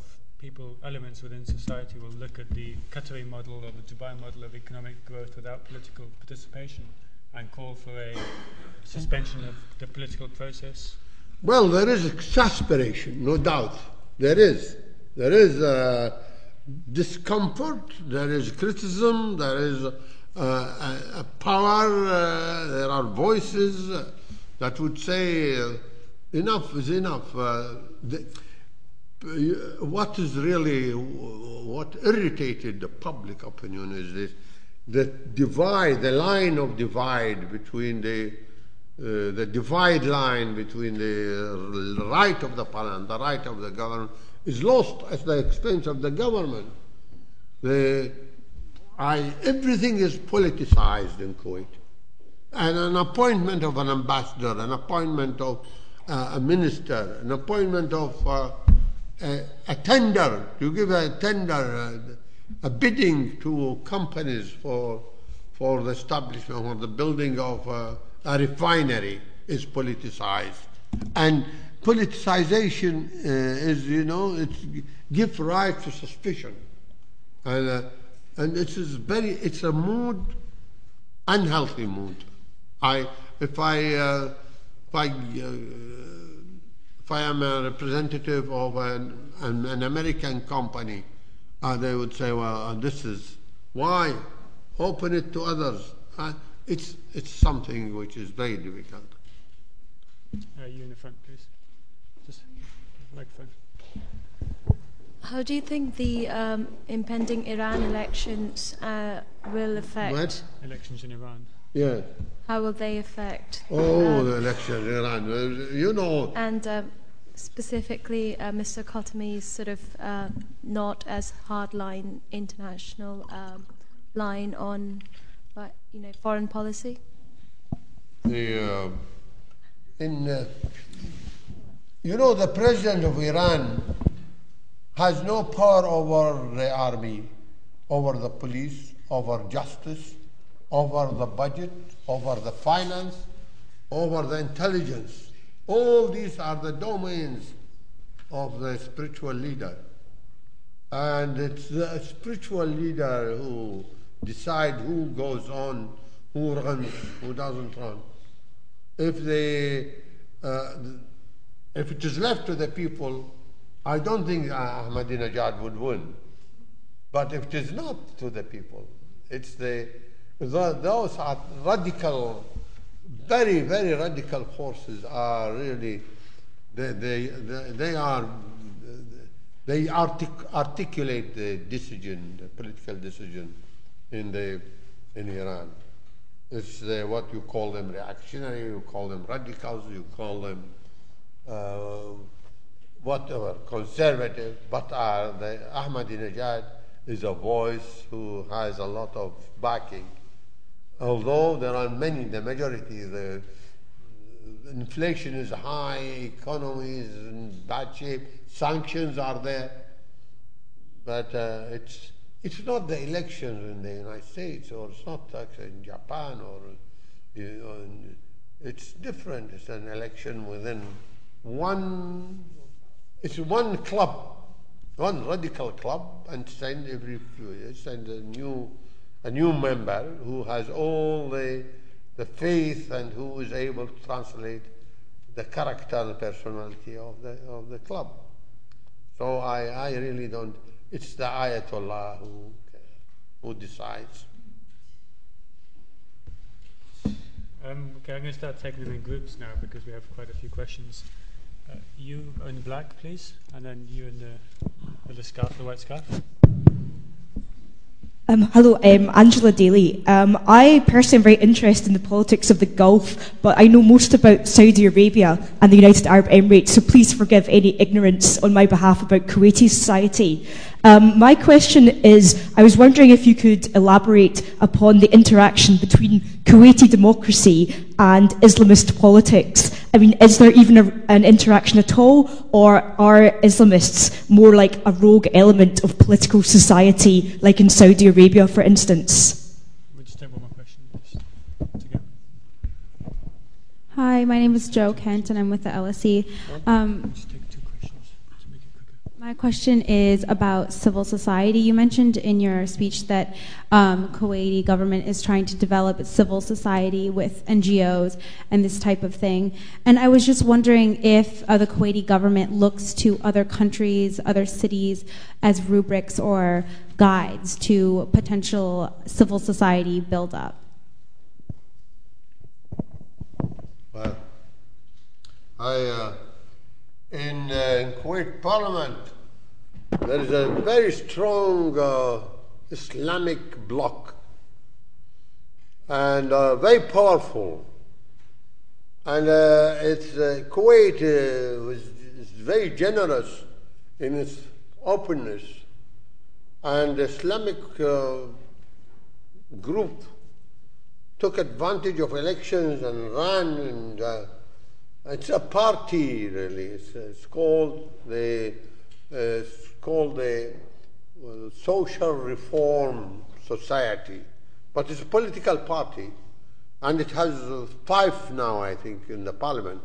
elements within society will look at the Qatari model or the Dubai model of economic growth without political participation and call for a suspension of the political process? Well, there is exasperation, no doubt. There is discomfort, there is criticism, there is power, there are voices that would say enough is enough. What is really, what irritated the public opinion is this, the divide, the line of divide between the divide line between the right of the parliament, the right of the government, is lost at the expense of the government. Everything is politicized in Kuwait. And an appointment of an ambassador, an appointment of a minister, an appointment of a tender, you give a tender, a bidding to companies for the establishment or the building of a refinery is politicized. And politicization is, you know, it gives rise to suspicion. And it is it's a mood, unhealthy mood. If I am a representative of an American company, they would say, well, this is, why? Open it to others. It's something which is very difficult. You in the front, please. Just microphone. How do you think the impending Iran elections will affect? What? Elections in Iran. Yeah. How will they affect? The election in Iran. You know. And specifically, Mr. Khatami's sort of not as hardline international line on, you know, foreign policy. You know, the president of Iran has no power over the army, over the police, over justice, over the budget, over the finance, over the intelligence. All these are the domains of the spiritual leader. And it's the spiritual leader who decides who goes on, who runs, who doesn't run. If it is left to the people, I don't think Ahmadinejad would win. But if it is not to the people, it's those are radical, very, very radical forces are really, they articulate the decision, the political decision in Iran. It's what you call them reactionary, you call them radicals, you call them whatever, conservative, but the Ahmadinejad is a voice who has a lot of backing. Although there are many, the majority, the inflation is high, economy is in bad shape, sanctions are there, but it's not the elections in the United States, or it's not in Japan, or you know, it's different. It's an election within one. It's one club, one radical club, and send every few years send a new member who has all the faith and who is able to translate the character and personality of the club. So I really don't. It's the Ayatollah who decides. Okay, I'm going to start taking them in groups now because we have quite a few questions. You in black, please, and then you in with the scarf, the white scarf. Hello, I'm Angela Daly. I personally am very interested in the politics of the Gulf, but I know most about Saudi Arabia and the United Arab Emirates, so please forgive any ignorance on my behalf about Kuwaiti society. My question is, I was wondering if you could elaborate upon the interaction between Kuwaiti democracy and Islamist politics. I mean, is there even an interaction at all, or are Islamists more like a rogue element of political society, like in Saudi Arabia, for instance? We'll just take one more question. Hi, my name is Jo Kent, and I'm with the LSE. My question is about civil society. You mentioned in your speech that Kuwaiti government is trying to develop its civil society with NGOs and this type of thing. And I was just wondering if the Kuwaiti government looks to other countries, other cities as rubrics or guides to potential civil society buildup. Well, in Kuwait Parliament, there is a very strong Islamic bloc, and very powerful. And Kuwait is very generous in its openness, and the Islamic group took advantage of elections and ran. And it's a party, really. It's called the Social Reform Society, but it's a political party, and it has 5 now, I think, in the parliament.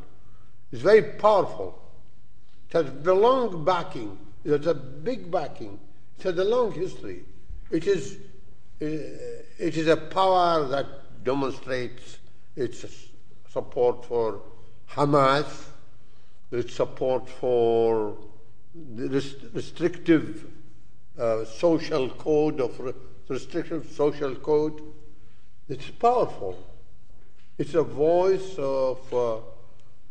It's very powerful. It has a long backing. It has a big backing. It has a long history. It is a power that demonstrates its support for Hamas, its support for the restrictive social code. It's powerful. It's a voice of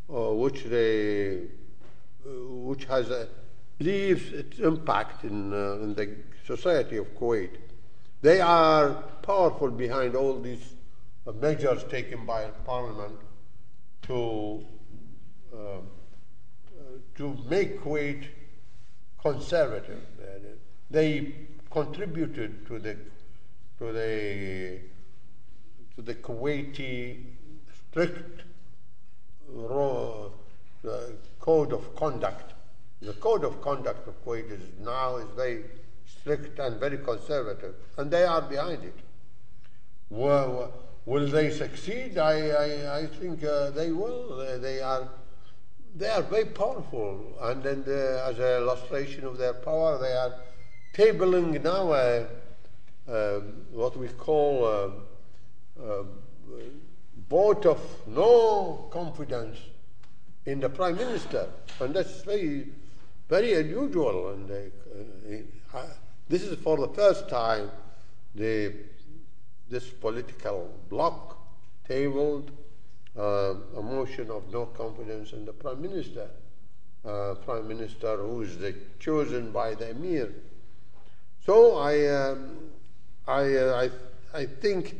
which leaves its impact in the society of Kuwait. They are powerful behind all these measures taken by Parliament to make Kuwait conservative. They contributed to the Kuwaiti strict code of conduct. The code of conduct of Kuwait is very strict and very conservative, and they are behind it. Will they succeed? I think they will. They are very powerful, and then as an illustration of their power, they are tabling now what we call a vote of no confidence in the prime minister, and that's very, very unusual. And this is for the first time this political bloc tabled a motion of no confidence in the prime minister who is chosen by the emir. So I think,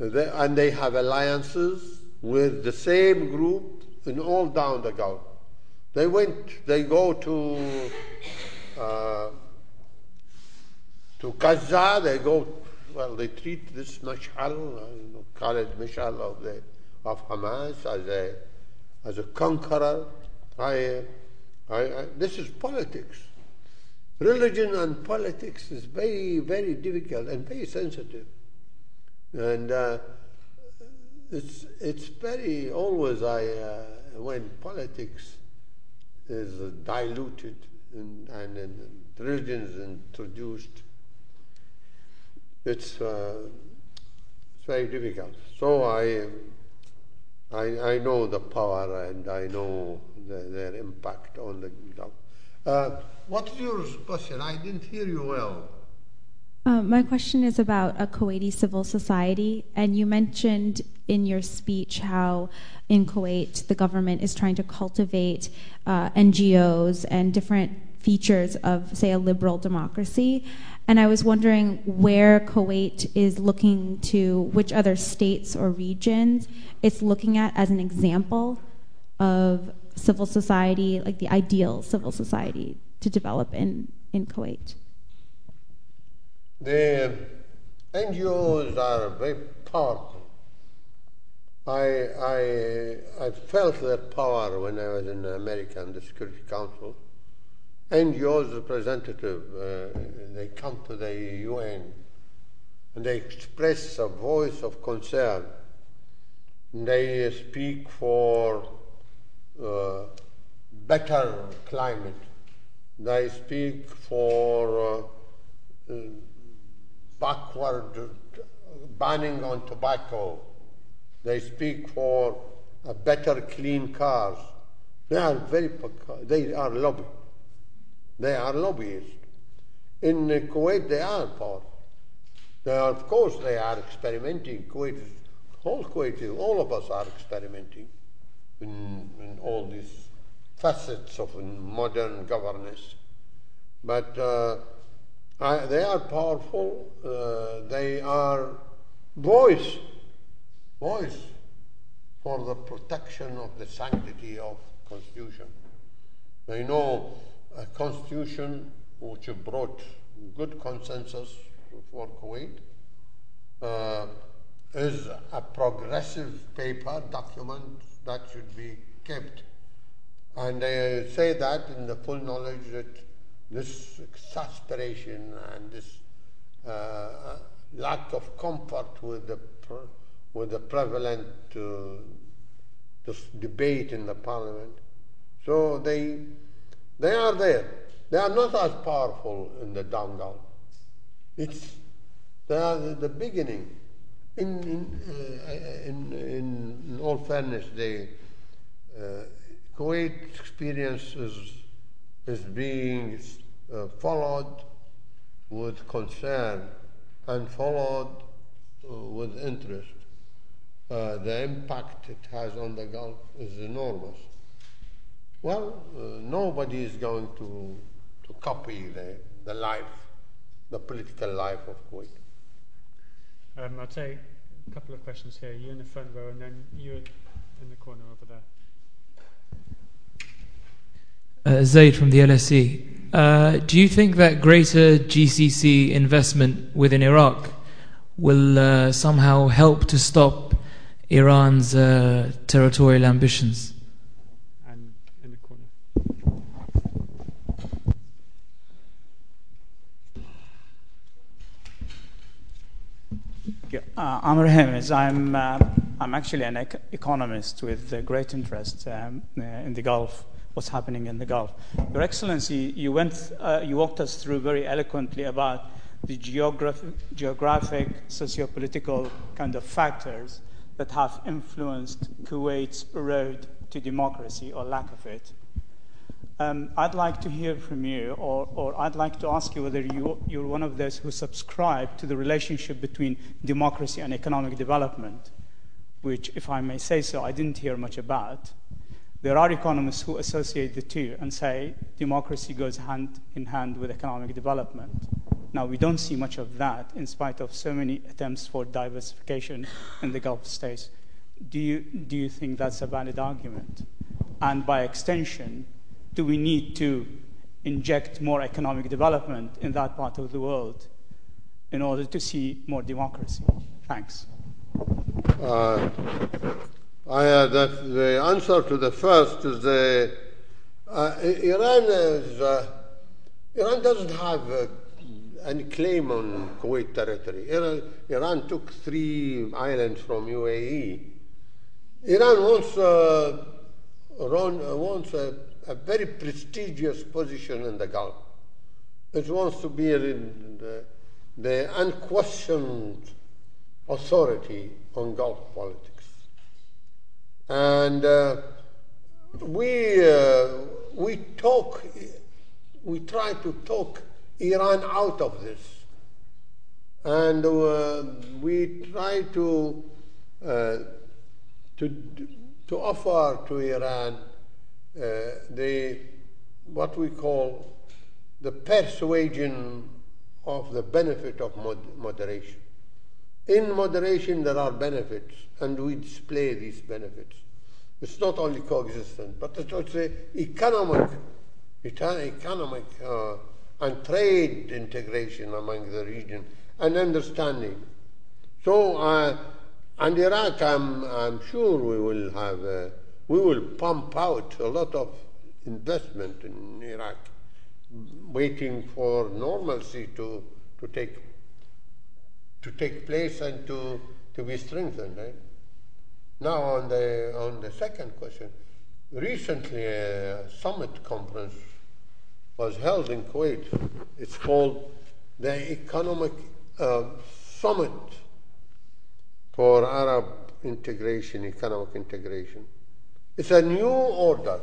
and they have alliances with the same group in all down the Gulf. They go to Gaza. They go. Well, they treat this Mash'al, Khalid Mash'al of Hamas as a conqueror. This is politics. Religion and politics is very, very difficult and very sensitive, and it's very always. When politics is diluted and religion is introduced, it's very difficult. So I know the power, and I know their impact on the Gulf. What is your question? I didn't hear you well. My question is about a Kuwaiti civil society, and you mentioned in your speech how in Kuwait the government is trying to cultivate NGOs and different features of, say, a liberal democracy. And I was wondering where Kuwait is looking to, which other states or regions it's looking at as an example of civil society, like the ideal civil society to develop in Kuwait. The NGOs are very powerful. I felt their power when I was in the America and the Security Council. NGOs representative, they come to the UN and they express a voice of concern. They speak for better climate, They speak for backward banning on tobacco. They speak for better clean cars. They are lobby. They are lobbyists. In Kuwait, they are part. Of course, they are experimenting. All of us are experimenting in all these facets of modern governance. But they are powerful. They are voice for the protection of the sanctity of Constitution. They know a Constitution which brought good consensus for Kuwait is a progressive paper, document that should be kept. And they say that in the full knowledge that this exasperation and this lack of comfort with the prevalent this debate in the parliament. So they are there. They are not as powerful in the downtown. They are the beginning. In all fairness, Kuwait experience is being followed with concern and followed with interest. The impact it has on the Gulf is enormous. Well, nobody is going to copy the political life of Kuwait. I'll take a couple of questions here. You in the front row, and then you in the corner over there. Zaid from the LSE. Do you think that greater GCC investment within Iraq will somehow help to stop Iran's territorial ambitions? And in the corner. Yeah, Amr Hemiz. I'm actually an economist with great interest in the Gulf. What's happening in the Gulf. Your Excellency, you walked us through very eloquently about the geographic, socio-political kind of factors that have influenced Kuwait's road to democracy or lack of it. I'd like to hear from you, or I'd like to ask you whether you're one of those who subscribe to the relationship between democracy and economic development, which, if I may say so, I didn't hear much about. There are economists who associate the two and say democracy goes hand in hand with economic development. Now, we don't see much of that in spite of so many attempts for diversification in the Gulf states. Do you think that's a valid argument? And by extension, do we need to inject more economic development in that part of the world in order to see more democracy? Thanks. The answer to the first is Iran doesn't have any claim on Kuwait territory. Iran took 3 islands from UAE. Iran wants a very prestigious position in the Gulf. It wants to be the unquestioned authority on Gulf politics. And we try to talk Iran out of this, and we try to offer to Iran what we call the persuasion of the benefit of moderation. In moderation, there are benefits, and we display these benefits. It's not only coexistence, but it's also economic and trade integration among the region and understanding. So, and Iraq, I'm sure we will pump out a lot of investment in Iraq, waiting for normalcy to take place and to be strengthened. Right? Now on the second question, recently a summit conference was held in Kuwait. It's called the Economic Summit for Arab Integration, Economic Integration. It's a new order,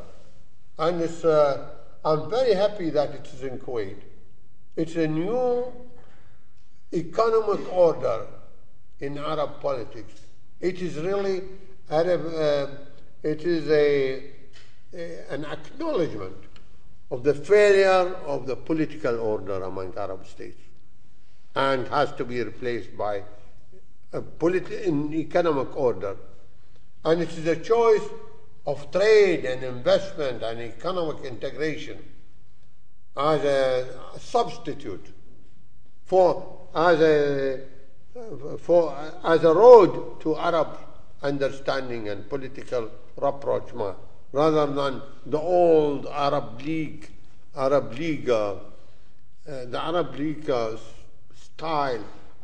and it's, I'm very happy that it is in Kuwait. It's a new economic order in Arab politics. It is really Arab, it is an acknowledgement of the failure of the political order among Arab states, and has to be replaced by a an economic order. And it is a choice of trade and investment and economic integration as a substitute for as a road to Arab understanding and political rapprochement, rather than the old Arab League style,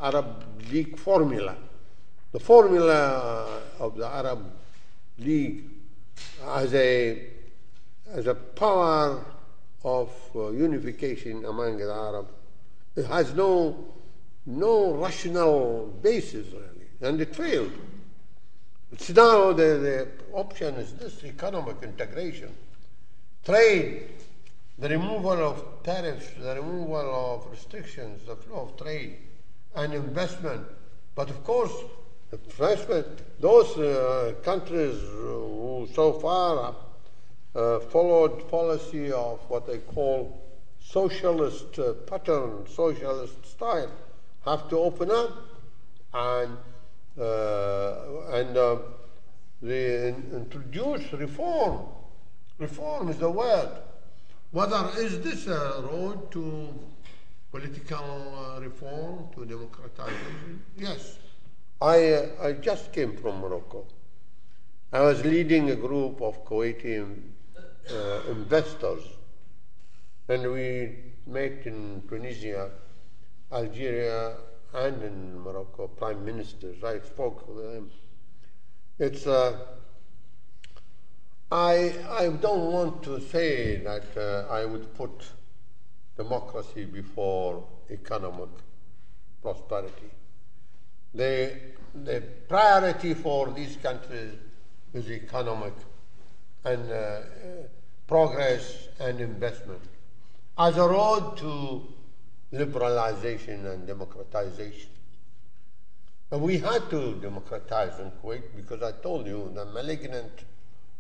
Arab League formula. The formula of the Arab League as a power of unification among the Arabs, it has no rational basis really, and it failed. It's now the option is this economic integration, trade, the removal of tariffs, the removal of restrictions, the flow of trade and investment. But of course, those countries who so far followed policy of what they call socialist pattern, socialist style, have to open up, and they introduce reform. Reform is the word. Whether is this a road to political reform, to democratization? Yes. I just came from Morocco. I was leading a group of Kuwaiti investors, and we met in Tunisia, Algeria, and in Morocco, prime ministers. I spoke with them. It's I don't want to say that I would put democracy before economic prosperity. The priority for these countries is economic and progress and investment as a road to liberalization and democratization. And we had to democratize in Kuwait because I told you the malignant,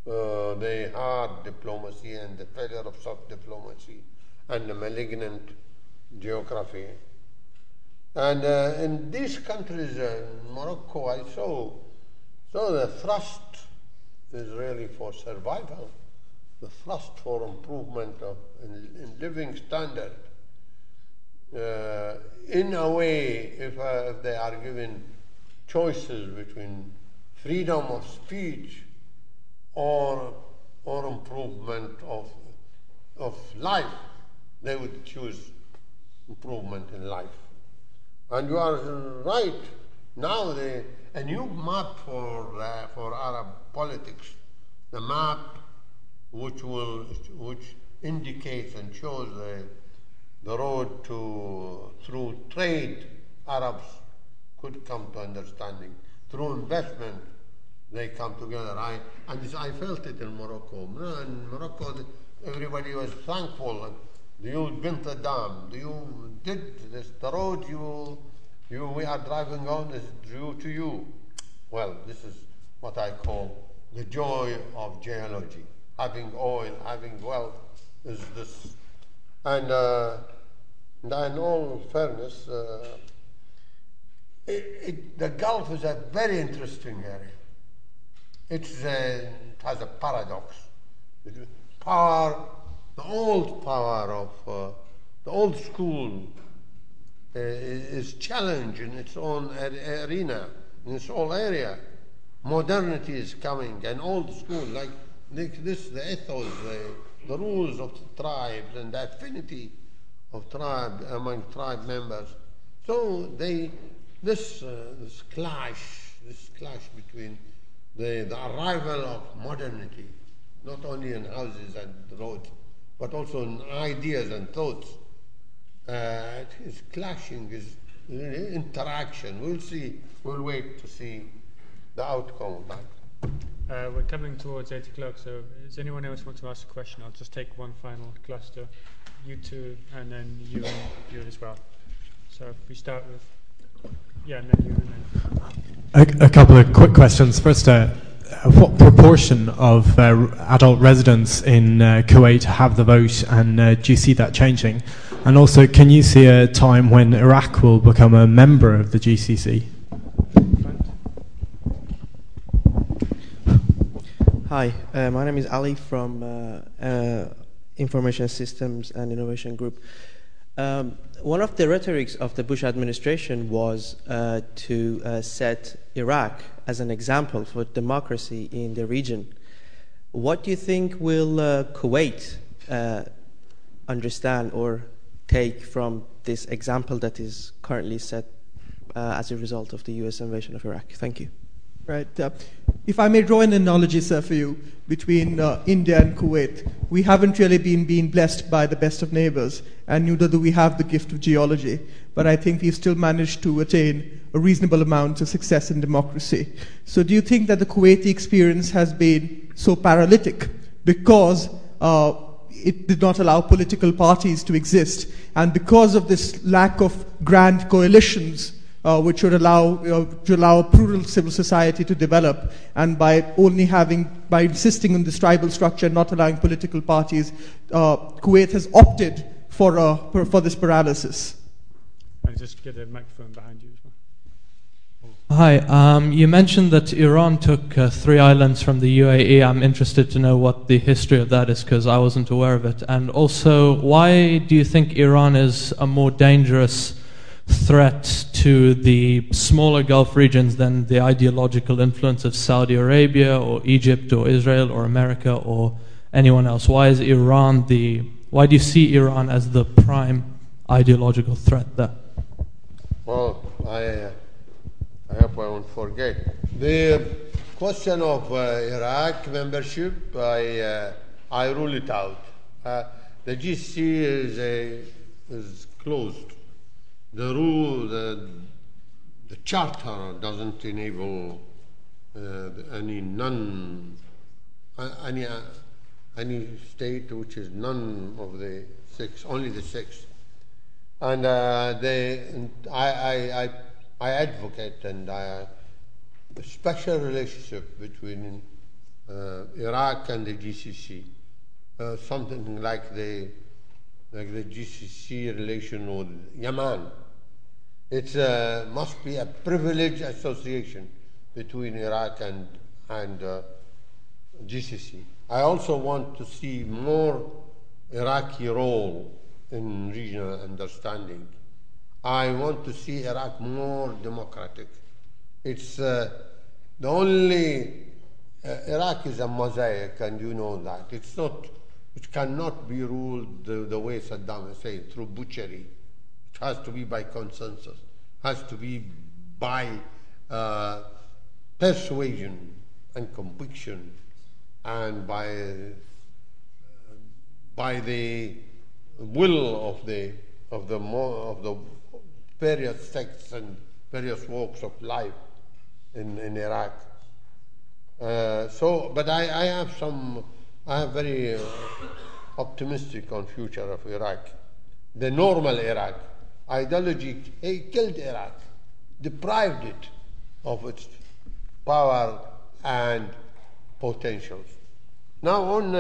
the hard diplomacy and the failure of soft diplomacy and the malignant geography. And in these countries, in Morocco, I saw the thrust is really for survival, the thrust for improvement in living standard. In a way, if they are given choices between freedom of speech or improvement of life, they would choose improvement in life. And you are right. Now a new map for Arab politics, the map which indicates and shows the road through trade, Arabs could come to understanding. Through investment, they come together. I felt it in Morocco. In Morocco, everybody was thankful. You built the dam. You did this. The road we are driving on is due to you. Well, this is what I call the joy of geology. Having oil, having wealth is this. And in all fairness, the Gulf is a very interesting area. It has a paradox. The old school is challenged in its own arena, in its own area. Modernity is coming, and old school, like this, the ethos, the rules of the tribes, and the affinity of tribe among tribe members. So this clash between the arrival of modernity, not only in houses and roads, but also in ideas and thoughts. It is clashing, is interaction. We'll see. We'll wait to see the outcome of that. We're coming towards 8 o'clock, so does anyone else want to ask a question? I'll just take one final cluster, you two, and then you and you as well. So if we start with, yeah, and then you and then. A couple of quick questions. First, what proportion of adult residents in Kuwait have the vote, and do you see that changing? And also, can you see a time when Iraq will become a member of the GCC? Hi, my name is Ali from Information Systems and Innovation Group. One of the rhetorics of the Bush administration was to set Iraq as an example for democracy in the region. What do you think will Kuwait understand or take from this example that is currently set as a result of the US invasion of Iraq? Thank you. Right. If I may draw an analogy, sir, for you, between India and Kuwait, we haven't really been being blessed by the best of neighbors, and neither do we have the gift of geology. But I think we've still managed to attain a reasonable amount of success in democracy. So do you think that the Kuwaiti experience has been so paralytic because it did not allow political parties to exist, and because of this lack of grand coalitions, which would allow a plural civil society to develop, and by insisting on this tribal structure, not allowing political parties, Kuwait has opted for this paralysis. I'll just get a microphone behind you as well. Oh. Hi, you mentioned that Iran took 3 islands from the UAE. I'm interested to know what the history of that is, because I wasn't aware of it. And also, why do you think Iran is a more dangerous threat to the smaller Gulf regions than the ideological influence of Saudi Arabia or Egypt or Israel or America or anyone else? Why do you see Iran as the prime ideological threat there? Well, I hope I won't forget. The question of Iraq membership, I rule it out. The GCC is closed. The rule, the charter doesn't enable any state which is none of the 6, only the 6. And I advocate a special relationship between Iraq and the GCC, something like the GCC relation with Yemen. It must be a privileged association between Iraq and GCC. I also want to see more Iraqi role in regional understanding. I want to see Iraq more democratic. It's the only... Iraq is a mosaic, and you know that. It's not... It cannot be ruled the way Saddam Hussein, through butchery. It has to be by consensus. It has to be by persuasion and conviction, and by the will of the various sects and various walks of life in Iraq. But I have some. I am very optimistic on future of Iraq, the normal Iraq. Ideology killed Iraq, deprived it of its power and potentials. Now on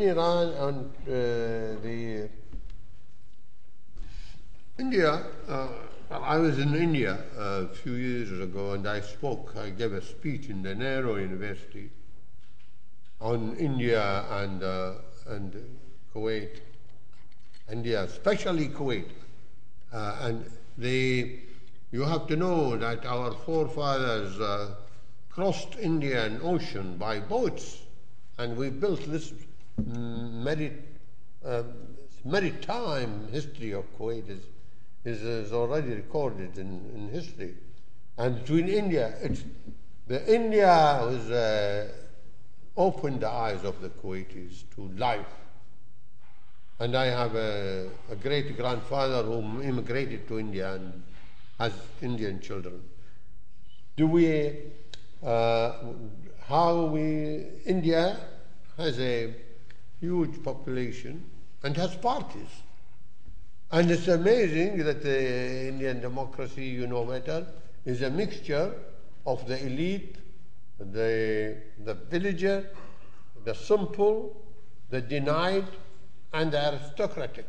Iran and the India, I was in India a few years ago, and I gave a speech in the Nehru University on India and Kuwait, India, especially Kuwait. You have to know that our forefathers crossed Indian Ocean by boats, and we built this maritime history of Kuwait is already recorded in history. And between India, India was opened the eyes of the Kuwaitis to life And I have a great-grandfather who immigrated to India and has Indian children. India has a huge population and has parties. And it's amazing that the Indian democracy, you know better, is a mixture of the elite, the villager, the simple, the denied, and the aristocratic.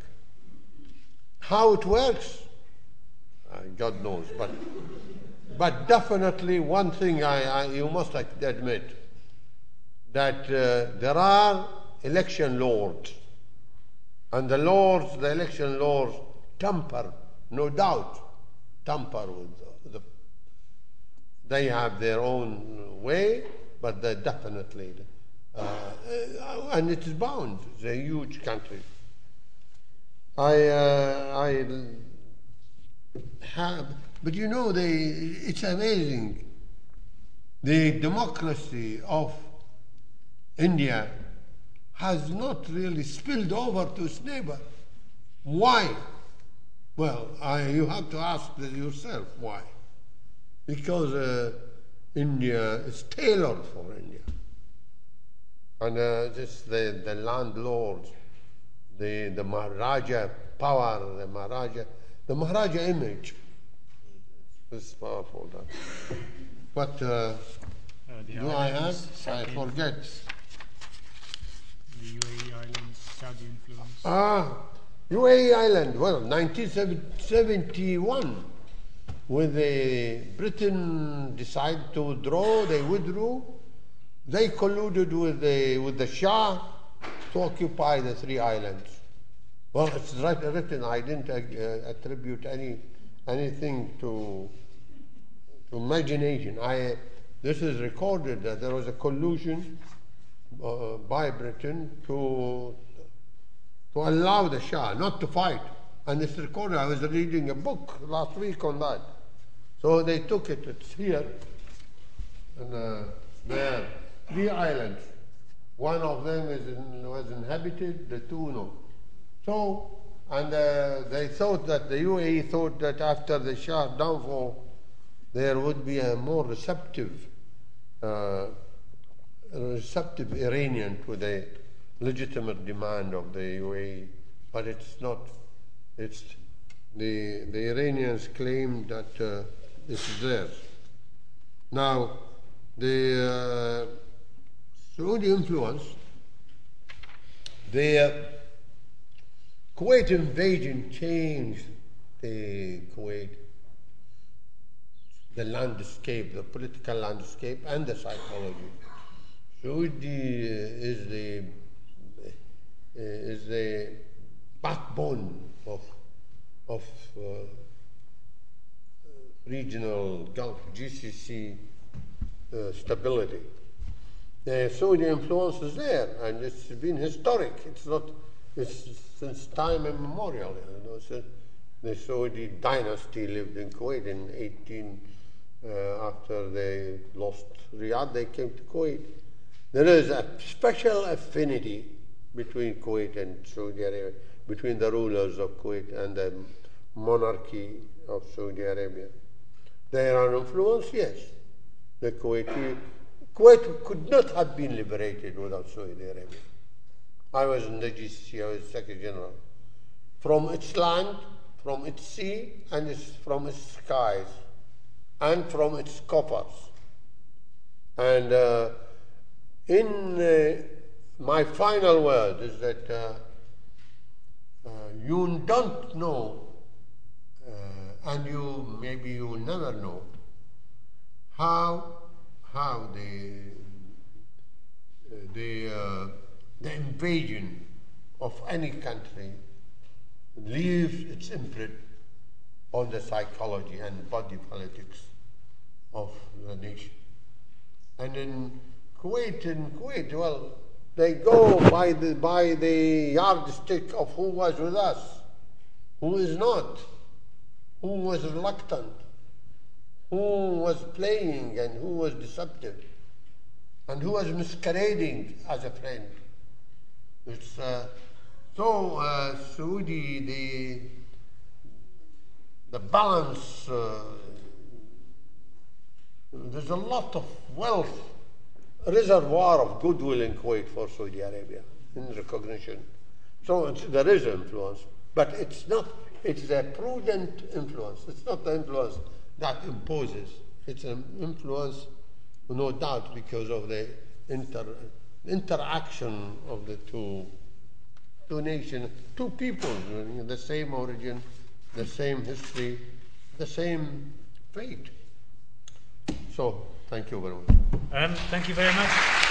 How it works, God knows, but definitely one thing you must admit, that there are election lords, and the election lords tamper, no doubt, tamper with they have their own way, but they definitely, and it is bound, it's a huge country. But you know, it's amazing. The democracy of India has not really spilled over to its neighbor. Why? Well, you have to ask yourself why. Because India is tailored for India. And just the landlords, the Maharaja power, the Maharaja image is powerful. But do I have? Saudi, I forget. The UAE Islands, Saudi influence. UAE Island, well, 1971, when Britain decided to withdraw, they withdrew. They colluded with the Shah to occupy the three islands. Well, it's written. I didn't attribute anything to imagination. This is recorded that there was a collusion by Britain to allow the Shah not to fight, and it's recorded. I was reading a book last week on that. So they took it. It's here and there. Three islands. One of them was inhabited, the two no. So, and they thought that the UAE thought that after the Shah's downfall, there would be a more receptive Iranian to the legitimate demand of the UAE, but it's not. It's the Iranians claim that it's theirs. Now, the Saudi influence, the Kuwait invasion changed the landscape, the political landscape, and the psychology. Saudi is the backbone of regional Gulf GCC stability. The Saudi influence is there, and it's been historic. It's since time immemorial. You know, since the Saudi dynasty lived in Kuwait in 18. After they lost Riyadh, they came to Kuwait. There is a special affinity between Kuwait and Saudi Arabia, between the rulers of Kuwait and the monarchy of Saudi Arabia. The Iran influence, yes. The Kuwait could not have been liberated without Saudi Arabia. I was in the GCC, I was Secretary General. From its land, from its sea, and from its skies, and from its coffers. And my final word is that you don't know, and maybe you will never know, how the invasion of any country leaves its imprint on the psychology and body politics of the nation. And in Kuwait, well, they go by the yardstick of who was with us, who is not, who was reluctant, who was playing, and who was deceptive, and who was masquerading as a friend. It's So Saudi, the balance, there's a lot of wealth, reservoir of goodwill in Kuwait for Saudi Arabia in recognition. So it's, there is influence, but it's not, it's a prudent influence. It's not the influence that imposes. It's an influence, no doubt, because of the interaction of the two nations, two peoples, the same origin, the same history, the same fate. So, thank you very much. Thank you very much.